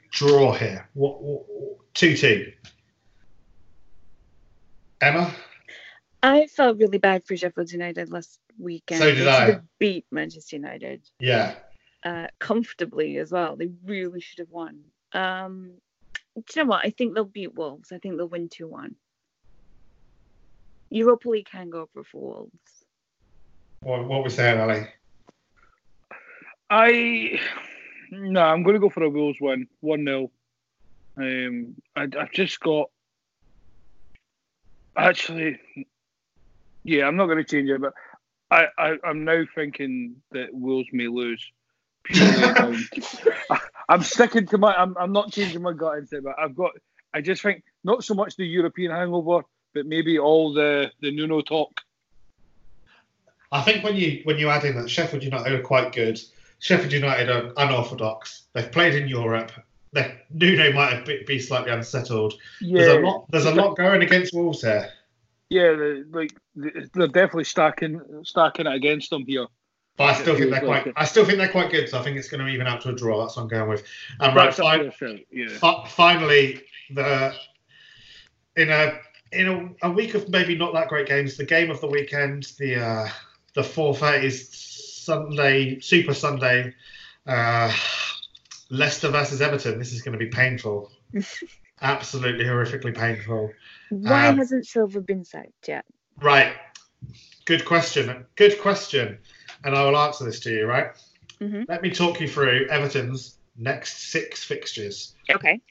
draw here. What, what, what, two two. Emma? I felt really bad for Sheffield United last weekend. So did I. They beat Manchester United. Yeah. Uh, comfortably as well. They really should have won. Um, do you know what? I think they'll beat Wolves. I think they'll win two one. Europa League can go for Wolves. What, what was that, Ali? I... No, I'm going to go for a Wolves win, one nil. Um, I, I've just got... Actually, yeah, I'm not going to change it, but I, I, I'm now thinking that Wolves may lose. Purely I, I'm sticking to my... I'm, I'm not changing my gut instinct, but I've got... I just think, not so much the European hangover, but maybe all the, the Nuno talk. I think when you when you add in that Sheffield United are quite good... Sheffield United are unorthodox. They've played in Europe. They, Nuno might be slightly unsettled. Yeah. There's a lot. There's a lot going against Wolves here. Yeah, they're, like they're definitely stacking, stacking it against them here. But I still think they're quite. I still think they're quite good. So I think it's going to even out to a draw. That's what I'm going with. And right, fi- yeah. fi- finally, the in a in a, a week of maybe not that great games, the game of the weekend, the uh, the four thirty Sunday, Super Sunday, uh, Leicester versus Everton. This is going to be painful. Absolutely horrifically painful. Why um, hasn't Silva been sacked yet? Right. Good question. Good question. And I will answer this to you, right? Mm-hmm. Let me talk you through Everton's next six fixtures. Okay.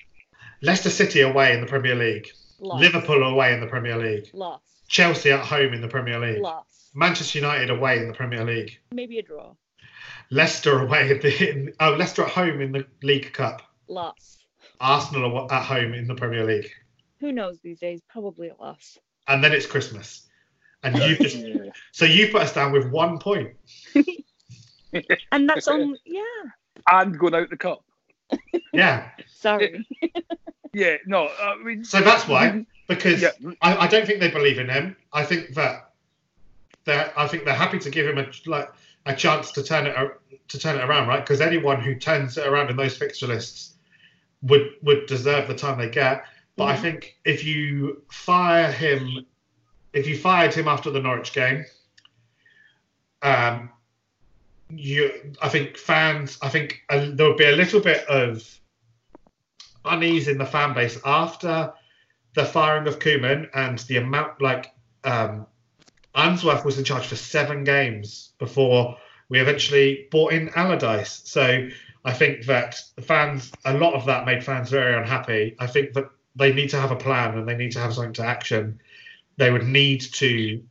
Leicester City away in the Premier League. Lost. Liverpool away in the Premier League. Lost. Chelsea at home in the Premier League. Lost. Manchester United away in the Premier League. Maybe a draw. Leicester away in the in, oh Leicester at home in the League Cup. Loss. Arsenal at home in the Premier League. Who knows these days? Probably a loss. And then it's Christmas, and you just so you put us down with one point. And that's only yeah. And going out the cup. Yeah. Sorry. Yeah. No. I mean, so that's why because yeah. I, I don't think they believe in him. I think that. They're, I think they're happy to give him a like a chance to turn it to turn it around, right? Because anyone who turns it around in those fixture lists would would deserve the time they get. But mm-hmm. I think if you fire him, if you fired him after the Norwich game, um, you I think fans, I think uh, there would be a little bit of unease in the fan base after the firing of Koeman and the amount like. Um, Unsworth was in charge for seven games before we eventually brought in Allardyce. So I think that fans, a lot of that made fans very unhappy. I think that they need to have a plan and they need to have something to action. They would need to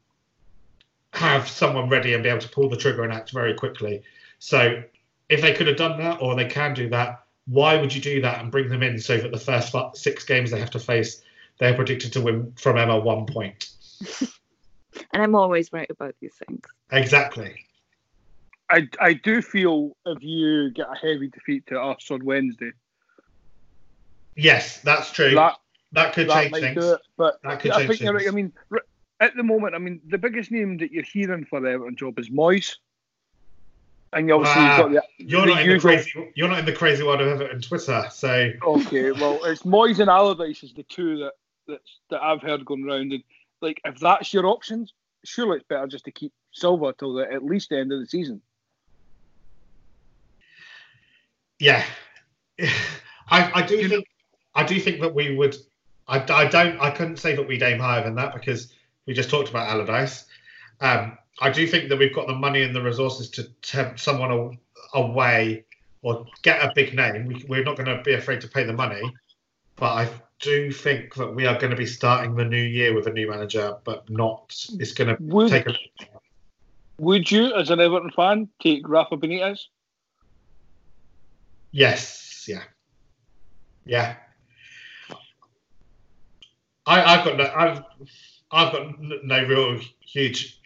have someone ready and be able to pull the trigger and act very quickly. So if they could have done that or they can do that, why would you do that and bring them in so that the first six games they have to face, they're predicted to win from Emma one point? And I'm always right about these things. Exactly. I, I do feel if you get a heavy defeat to us on Wednesday. Yes, that's true. That, That could that change might things. Do it, but that could I change think things. You're right. I mean, at the moment, I mean, the biggest name that you're hearing for the Everton job is Moyes. And you obviously uh, got the, you're the not in usual... the crazy. You're not in the crazy world of Everton Twitter, so. Okay, well, it's Moyes and Allardyce is the two that that's, that I've heard going round. And like, if that's your options, surely it's better just to keep Silva till the, at least the end of the season. Yeah, I, I do think I do think that we would. I, I don't. I couldn't say that we'd aim higher than that because we just talked about Allardyce. Um, I do think that we've got the money and the resources to tempt someone away or get a big name. We, we're not going to be afraid to pay the money, but I do think that we are going to be starting the new year with a new manager, but not. It's going to would, take a. Would you, as an Everton fan, take Rafa Benitez? Yes, yeah, yeah. I, I've got no, I've, I've got no real huge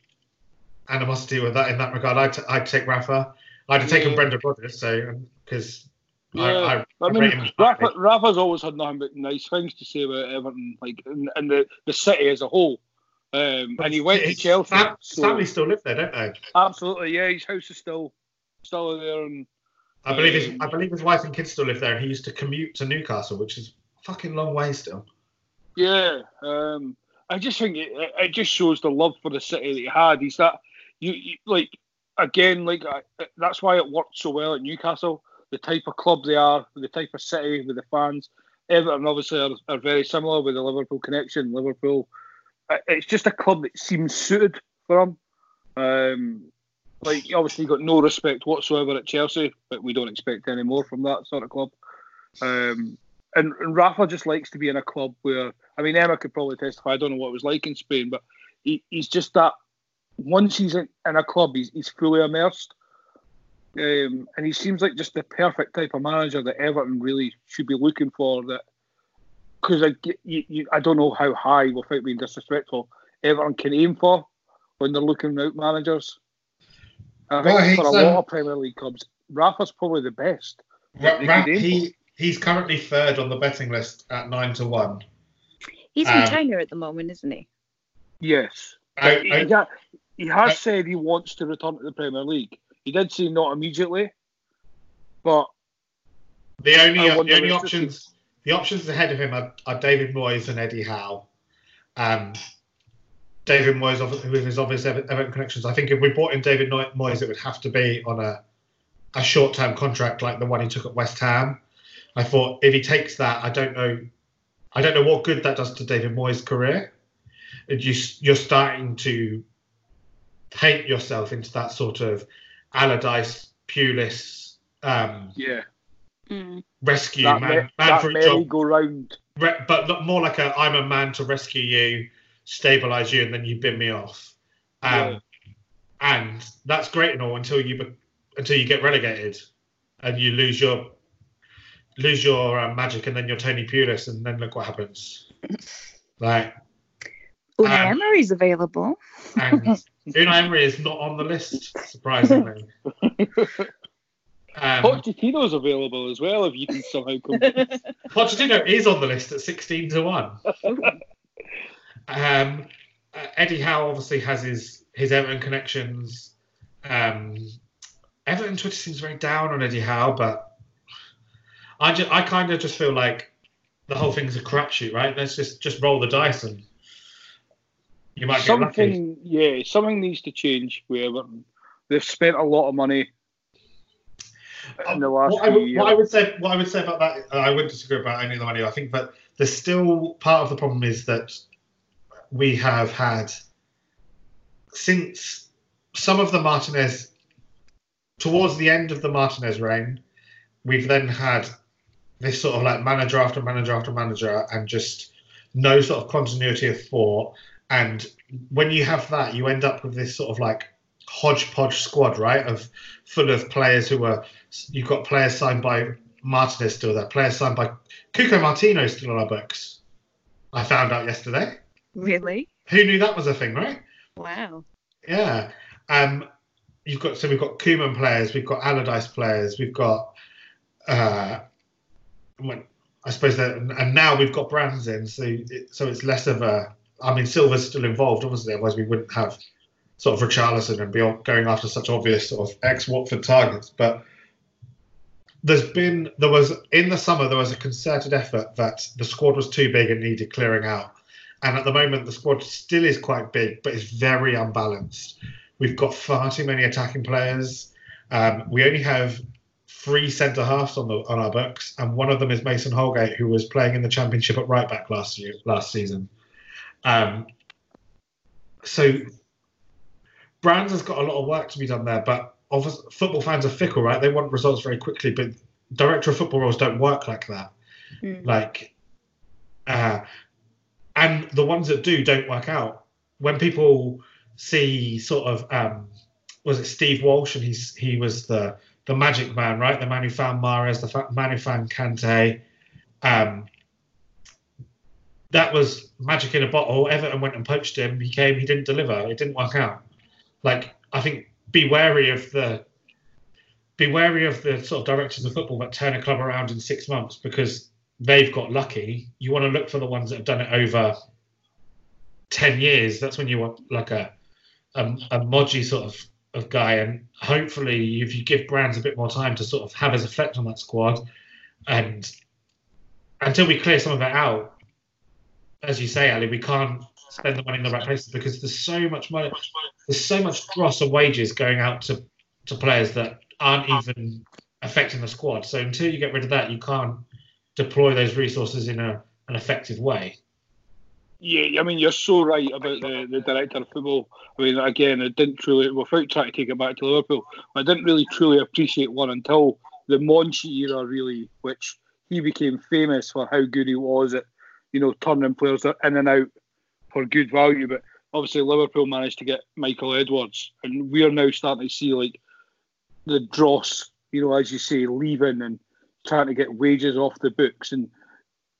animosity with that in that regard. I'd, t- I'd take Rafa. I'd have yeah. taken Brendan Rodgers, so because yeah. I, I, I mean, him Rafa, Rafa's always had nothing but nice things to say about Everton, like and, and the, the city as a whole. Um, and he went to Chelsea. Sam, so. Stanley still live there, don't they? Absolutely, yeah. His house is still still there and. I believe his I believe his wife and kids still live there, and he used to commute to Newcastle, which is a fucking long way still. Yeah, um, I just think it, it just shows the love for the city that he had. He's that you, you like again, like I, that's why it worked so well at Newcastle. The type of club they are, the type of city with the fans. Everton obviously are, are very similar with the Liverpool connection. Liverpool, it's just a club that seems suited for him. Um, Like, obviously, got no respect whatsoever at Chelsea, but we don't expect any more from that sort of club. Um, and, and Rafa just likes to be in a club where, I mean, Emma could probably testify, I don't know what it was like in Spain, but he, he's just that, once he's in, in a club, he's, he's fully immersed. Um, and he seems like just the perfect type of manager that Everton really should be looking for. That because I, you, you, I don't know how high, without being disrespectful, Everton can aim for when they're looking out managers. I think well, for a lot um, of Premier League clubs, Rafa's probably the best. Ra- Ra- he, he's currently third on the betting list at nine to one. He's um, in China at the moment, isn't he? Yes. I, I, he, ha- he has I, said he wants to return to the Premier League. He did say not immediately, but the only uh, the only options see. the options ahead of him are, are David Moyes and Eddie Howe. Um, David Moyes, with his obvious Everton connections, I think if we brought in David Moyes, it would have to be on a, a short-term contract like the one he took at West Ham. I thought if he takes that, I don't know, I don't know what good that does to David Moyes' career. You, you're starting to paint yourself into that sort of Allardyce, Pulis, um, yeah, mm. rescue that man, me- man for a job, go round. Re- but not more like a I'm a man to rescue you. Stabilise you and then you bin me off, um, yeah. and that's great and all until you be- until you get relegated and you lose your lose your uh, magic and then you're Tony Pulis and then look what happens. Like Unai um, Emery's available. And Unai Emery is not on the list, surprisingly. Um, Pochettino's available as well if you can somehow come. Pochettino is on the list at sixteen to one. Um, uh, Eddie Howe obviously has his, his Everton connections. Um, Everton Twitter seems very down on Eddie Howe, but I just, I kind of just feel like the whole thing's a crapshoot, right? Let's just, just roll the dice and you might something, get lucky. Yeah, something needs to change with Everton. They've spent a lot of money in um, the last what few I would, years. What I would say, what I would say about that, I wouldn't disagree about any of the money. I think that there's still part of the problem is that we have had since some of the Martinez, towards the end of the Martinez reign, we've then had this sort of like manager after manager after manager and just no sort of continuity of thought. And when you have that, you end up with this sort of like hodgepodge squad, right? Of full of players who are, you've got players signed by Martinez still there, players signed by Cuco Martino still on our books. I found out yesterday. Really? Who knew that was a thing, right? Wow. Yeah. Um, you've got so we've got Koeman players, we've got Allardyce players, we've got uh, I suppose that, and now we've got brands in, so it, so it's less of a. I mean, Silva's still involved, obviously, otherwise we wouldn't have sort of Richarlison and be going after such obvious sort of ex-Watford targets. But there's been, there was in the summer there was a concerted effort that the squad was too big and needed clearing out. And at the moment, the squad still is quite big, but it's very unbalanced. We've got far too many attacking players. Um, we only have three centre halves on the on our books, and one of them is Mason Holgate, who was playing in the Championship at right back last year, last season. Um, so brands has got a lot of work to be done there, but obviously football fans are fickle, right? They want results very quickly, but director of football roles don't work like that. Mm. Like, uh, and the ones that do don't work out. When people see sort of, um, was it Steve Walsh? And he's, he was the, the magic man, right? The man who found Mahrez, the fa- man who found Kante. Um, that was magic in a bottle. Everton went and poached him. He came, he didn't deliver. It didn't work out. Like, I think be wary of the be wary of the sort of directors of football that turn a club around in six months because they've got lucky. You want to look for the ones that have done it over ten years. That's when you want like a a, a modgy sort of, of guy. And hopefully, if you give brands a bit more time to sort of have his effect on that squad, and until we clear some of that out, as you say, Ali, we can't spend the money in the right places because there's so much money, there's so much dross of wages going out to, to players that aren't even affecting the squad. So until you get rid of that, you can't deploy those resources in a, an effective way. Yeah, I mean, you're so right about the, the director of football. I mean, again, I didn't truly, without trying to take it back to Liverpool, I didn't really truly appreciate one until the Monchi era, really, which he became famous for how good he was at, you know, turning players in and out for good value. But obviously Liverpool managed to get Michael Edwards, and we're now starting to see like the dross, you know, as you say, leaving and trying to get wages off the books. And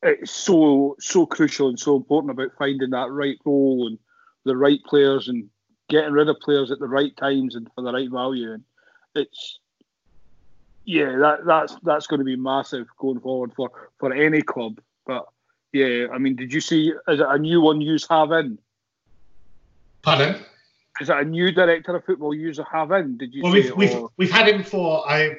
it's so so crucial and so important about finding that right role and the right players and getting rid of players at the right times and for the right value. And it's yeah, that that's that's going to be massive going forward for, for any club. But yeah, I mean, did you see, is it a new one you have in? Pardon? Is it a new director of football you have in? Did you? Well, see we've, we've, we've had him for, I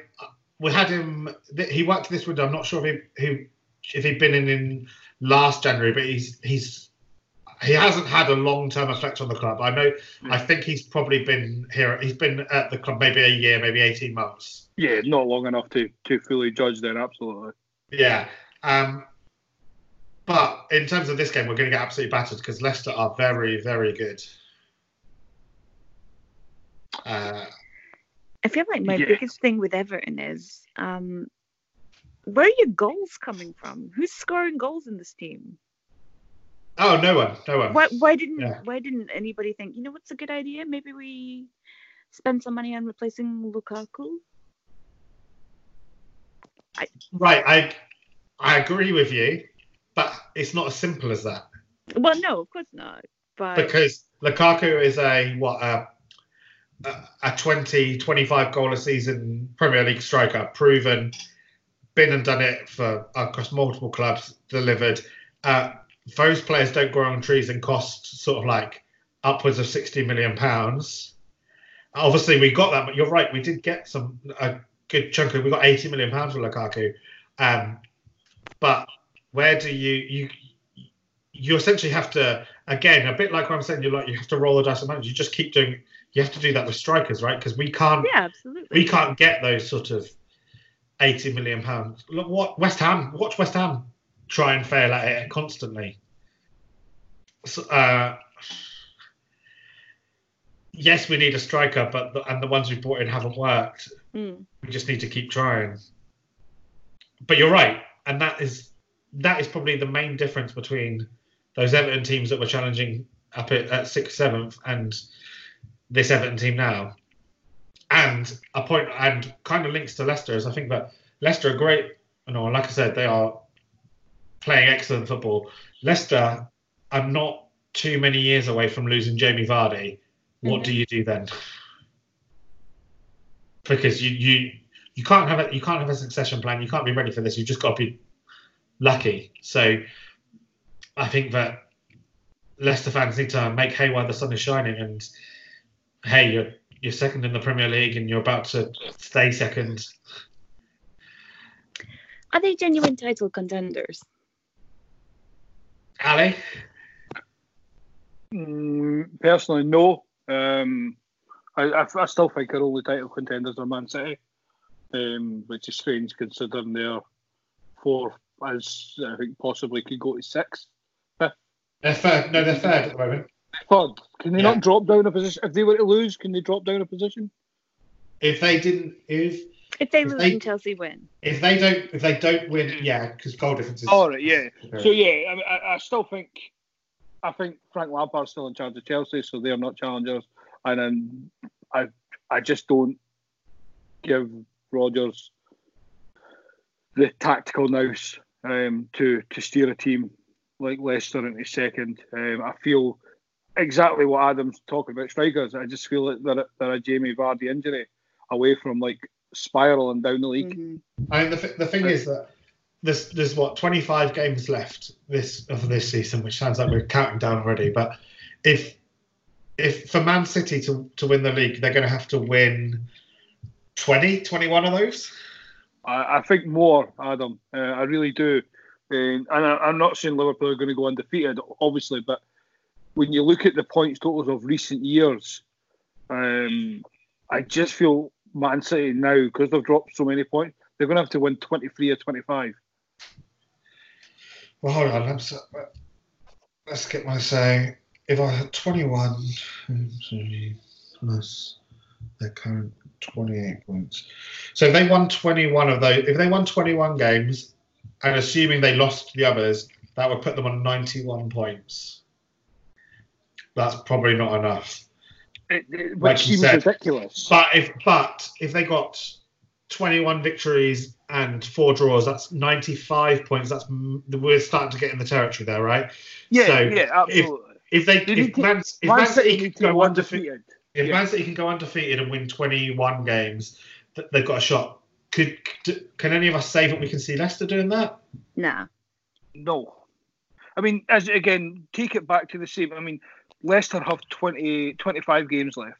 we had him, he worked this window, I'm not sure if he, he if he'd been in, in last January, but he's he's he hasn't had a long-term effect on the club. I know, mm. I think he's probably been here, he's been at the club maybe a year, maybe eighteen months. Yeah, not long enough to, to fully judge then, absolutely. Yeah, um... But in terms of this game, we're going to get absolutely battered because Leicester are very, very good. Uh, I feel like my yeah. biggest thing with Everton is um, where are your goals coming from? Who's scoring goals in this team? Oh, no one, no one. Why, why didn't yeah. Why didn't anybody think, you know, what's a good idea? Maybe we spend some money on replacing Lukaku. I, right, I I agree with you. But it's not as simple as that. Well, no, of course not. But because Lukaku is a what a a twenty, twenty-five goal a season Premier League striker, proven, been and done it for across multiple clubs, delivered. Uh, those players don't grow on trees and cost sort of like upwards of sixty million pounds. Obviously, we got that, but you're right. We did get some a good chunk of. We got eighty million pounds for Lukaku, um, but. Where do you, you you essentially have to, again, a bit like what I'm saying, you're like, you have to roll the dice and manage. You just keep doing, you have to do that with strikers, right? Because we can't, yeah, absolutely. we can't get those sort of eighty million pounds. Look, what West Ham, watch West Ham try and fail at it constantly. So, uh, yes, we need a striker, but the, and the ones we've brought in haven't worked. Mm. We just need to keep trying. But you're right, and that is. That is probably the main difference between those Everton teams that were challenging up at, at sixth, seventh, and this Everton team now. And a point, and kind of links to Leicester is I think that Leicester are great. You know, like I said, they are playing excellent football. Leicester are not too many years away from losing Jamie Vardy. What mm-hmm. do you do then? Because you you you can't have a you can't have a succession plan. You can't be ready for this. You've just got to be lucky. So I think that Leicester fans need to make hay while the sun is shining. And hey, you're you're second in the Premier League and you're about to stay second. Are they genuine title contenders? Ali? Mm, personally, no. Um, I, I, I still think our only title contenders are Man City, um, which is strange considering they're fourth, as I think possibly could go to sixth. Fifth. They're third. No, they're third at the moment. Third. Can they yeah. not drop down a position? If they were to lose, can they drop down a position? If they didn't, if if they if lose they, and Chelsea win, if they don't, if they don't win, yeah, because goal difference is. All right, yeah. Okay. So yeah, I, mean, I, I still think. I think Frank Lampard's still in charge of Chelsea, so they're not challengers. And um, I I just don't give Rodgers the tactical nous um, to, to steer a team like Leicester into second. Um, I feel exactly what Adam's talking about strikers. I just feel that they're, they're a Jamie Vardy injury away from like spiraling down the league. Mm-hmm. I mean, the, the thing is that There's, there's what, twenty-five games left this of this season, which sounds like we're counting down already. But if if for Man City to, to win the league, they're going to have to win twenty, twenty-one of those? I, I think more, Adam. Uh, I really do. Um, and I, I'm not saying Liverpool are going to go undefeated, obviously, but when you look at the points totals of recent years, um, I just feel Man City now, because they've dropped so many points, they're going to have to win twenty-three or twenty-five. Well, hold on. I'm so, let's get my say. If I had twenty-one plus their current twenty-eight points, so if they won twenty-one of those, if they won twenty-one games, and assuming they lost the others, that would put them on ninety-one points. That's probably not enough. It, it, like which seems said. ridiculous. But if but if they got twenty-one victories and four draws, that's ninety-five points. That's we're starting to get in the territory there, right? Yeah, so yeah, absolutely. If, if they, they if Man, if Man City can go undefeated, if yeah. Man City can go undefeated and win twenty-one games, th- they've got a shot. Could d- can any of us say that we can see Leicester doing that? Nah, no. I mean, as again, take it back to the same. I mean, Leicester have twenty, twenty-five games left.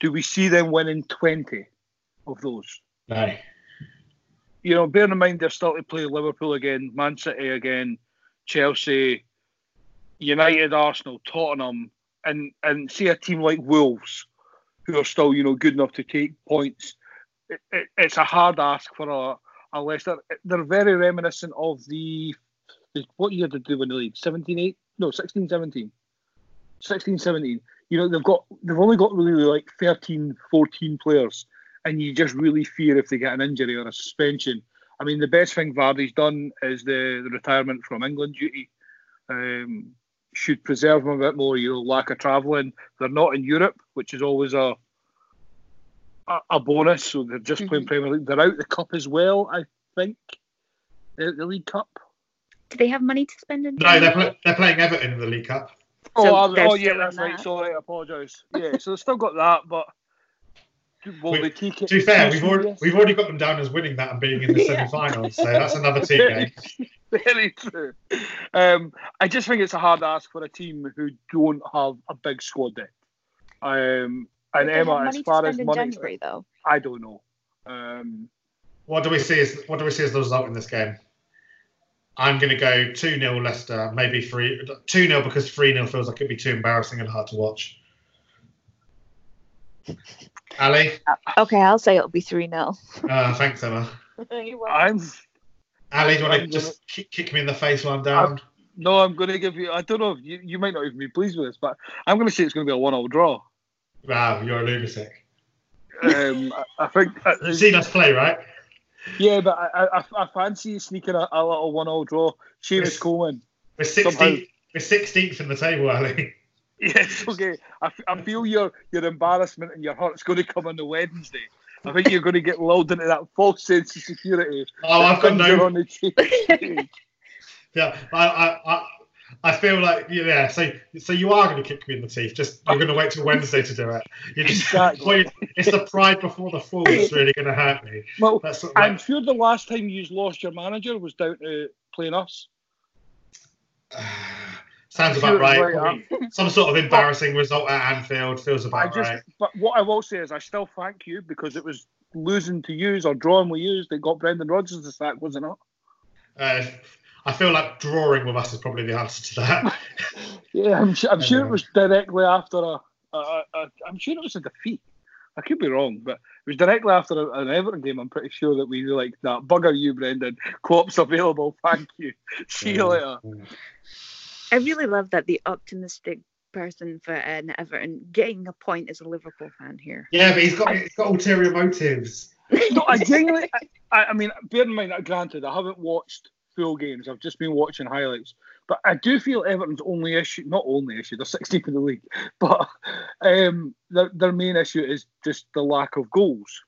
Do we see them winning twenty of those? No. You know, bearing in mind they're still to play Liverpool again, Man City again, Chelsea, United, Arsenal, Tottenham, and, and see a team like Wolves, who are still, you know, good enough to take points. It, it, it's a hard ask for a, a Leicester. They're very reminiscent of the, what year did they win the league? seventeen eighteen? No, sixteen seventeen. sixteen seventeen. You know, they've got they've only got really like thirteen, fourteen players, and you just really fear if they get an injury or a suspension. I mean, the best thing Vardy's done is the, the retirement from England duty. Um, should preserve them a bit more, you know, lack of travelling. They're not in Europe, which is always a a, a bonus, so they're just mm-hmm. playing Premier League. They're out the Cup as well, I think, the, the League Cup. Do they have money to spend in the No, they're, pl- they're playing Everton in the League Cup. So oh, oh yeah, that's that. right, sorry, I apologise. Yeah, so they've still got that, but... Well, we, to be fair, we've already, we've already got them down as winning that and being in the yeah. semi-finals, so that's another team very, game. Very true. Um, I just think it's a hard ask for a team who don't have a big squad depth. Um, and Emma, as far as money, January, though. I don't know. Um, what do we see? As, what do we see as the result in this game? I'm going to go two nil Leicester, maybe three two nil because three nil feels like it'd be too embarrassing and hard to watch. Ali? Okay, I'll say it'll be three nil. Uh, thanks, Emma. I'm... Ali, do you want to just gonna... kick me in the face while I'm down? I'm... No, I'm going to give you... I don't know, you, you might not even be pleased with this, but I'm going to say it's going to be a one-all draw. Wow, you're a lunatic. Um, I, I think... You've seen us play, right? Yeah, but I, I, I fancy sneaking a, a little one-all draw. Seamus Coleman. We're sixteenth, we're sixteenth in the table, Ali. Yes, okay. I, f- I feel your, your embarrassment and your hurt's going to come on the Wednesday. I think you're going to get lulled into that false sense of security. Oh, I've got no. On the yeah, I, I, I feel like yeah. So, so you are going to kick me in the teeth. Just you're going to wait till Wednesday to do it. You're just, exactly. It's the pride before the fall that's really going to hurt me. Well, that's I'm like, sure the last time you lost your manager was down to playing us? Uh, sounds about right. Some sort of embarrassing but, result at Anfield feels about I just, right. But what I will say is I still thank you, because it was losing to yous or drawing with yous that got Brendan Rodgers the sack, was it not? Uh, I feel like drawing with us is probably the answer to that. yeah, I'm, I'm anyway. sure it was directly after a, a, a, a... I'm sure it was a defeat. I could be wrong, but it was directly after a, an Everton game, I'm pretty sure, that we were like, nah, bugger you, Brendan. Klopp's available, thank you. See you later. I really love that the optimistic person for an Everton getting a point as a Liverpool fan here. Yeah, but he's got, he's got ulterior motives. No, I genuinely... I, I mean, bear in mind, granted, I haven't watched full games. I've just been watching highlights. But I do feel Everton's only issue, not only issue, they're sixteenth in the league, but um, their, their main issue is just the lack of goals.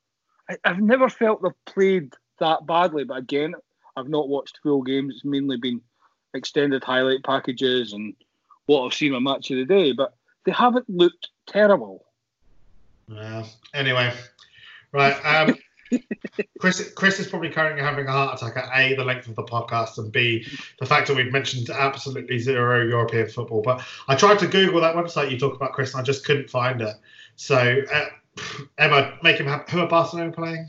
I, I've never felt they've played that badly, but again, I've not watched full games. It's mainly been extended highlight packages and what I've seen on Match of the Day, but they haven't looked terrible. Well, anyway, right. Um, Chris, Chris is probably currently having a heart attack at A, the length of the podcast, and B, the fact that we've mentioned absolutely zero European football. But I tried to Google that website you talk about, Chris, and I just couldn't find it. So, uh, Emma, make him happy. Who are Barcelona playing?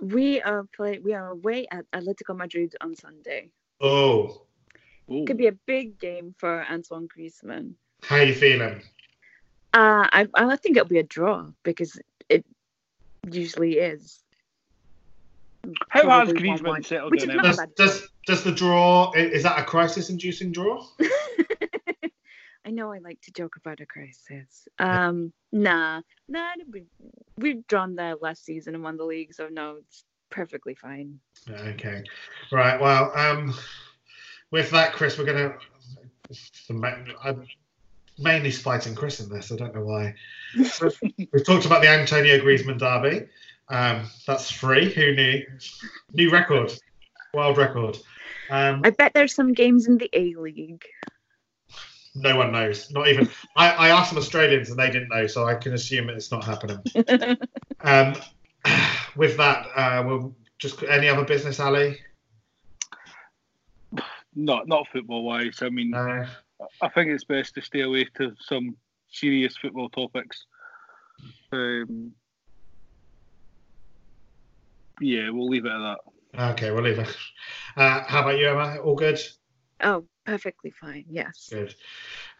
We are play. We are away at Atlético Madrid on Sunday. Oh, Ooh. Could be a big game for Antoine Griezmann. How are you feeling? Uh, I I think it'll be a draw, because it usually is. How has Griezmann settled in? Does, does, does the draw, is that a crisis-inducing draw? I know I like to joke about a crisis. Um, nah, nah, we've, we've drawn there last season and won the league, so no, it's perfectly fine. Okay, right. Well, um, with that, Chris, we're gonna. I'm mainly spiting Chris in this. I don't know why. We've talked about the Antonio Griezmann derby. Um, that's free. Who knew? New record, world record. Um, I bet there's some games in the A League. No one knows. Not even I, I asked some Australians and they didn't know, so I can assume it's not happening. um, with that, uh, we'll just any other business, Ali? Not, not football-wise. I mean, uh, I think it's best to stay away to some serious football topics. Um. Yeah, we'll leave it at that. Okay, we'll leave it. Uh, how about you, Emma? All good? Oh, perfectly fine, yes. Good.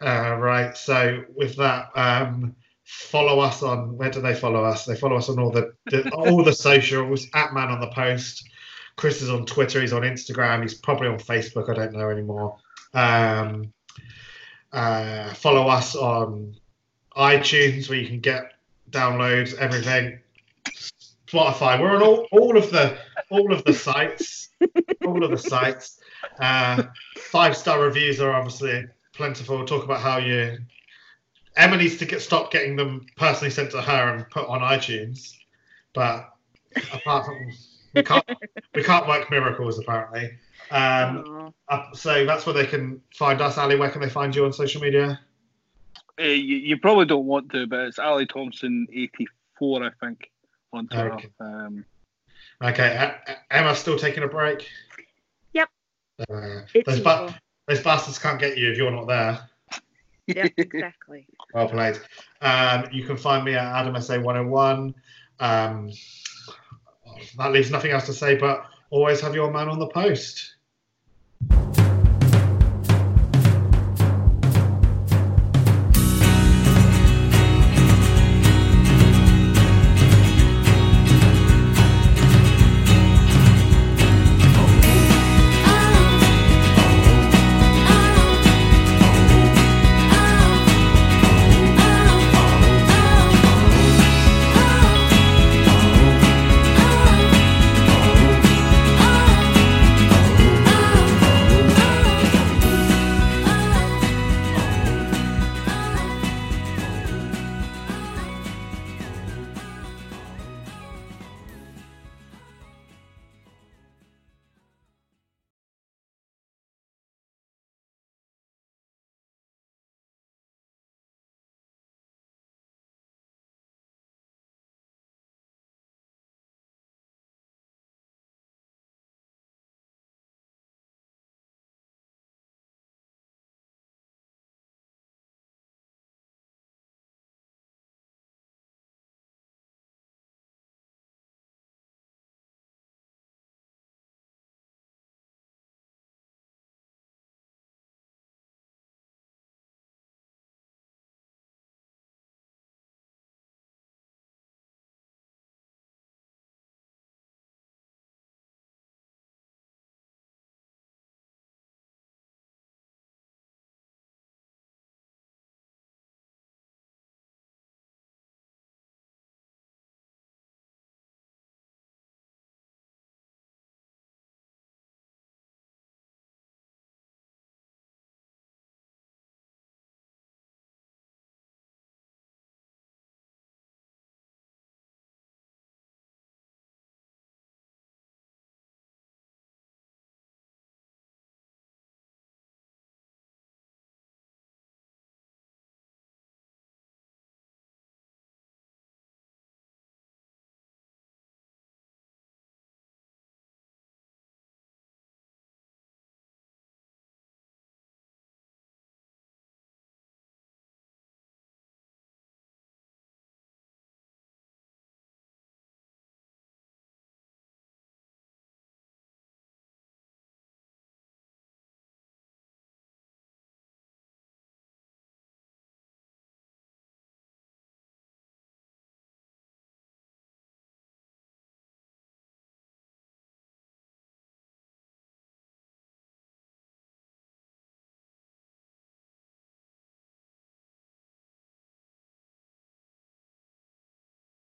Uh, right, so with that, um, follow us on... Where do they follow us? They follow us on all the, the all the socials, at Man on the Post. Chris is on Twitter, he's on Instagram, he's probably on Facebook, I don't know anymore. Um, uh, follow us on iTunes, where you can get downloads, everything. Spotify. We're on all, all of the all of the sites, all of the sites. Uh, five star reviews are obviously plentiful. Talk about how you Emma needs to get stop getting them personally sent to her and put on iTunes. But apart from we can't we can't work miracles apparently. Um, uh, so that's where they can find us. Ali, where can they find you on social media? Uh, you, you probably don't want to, but it's Ali Thompson eighty-four, I think. On Twitter. Okay, um, okay. Emma still taking a break? Yep. Uh, those, ba- those bastards can't get you if you're not there. Yep, exactly. Well played. Um, you can find me at Adam S A one oh one. Um, that leaves nothing else to say, but always have your man on the post.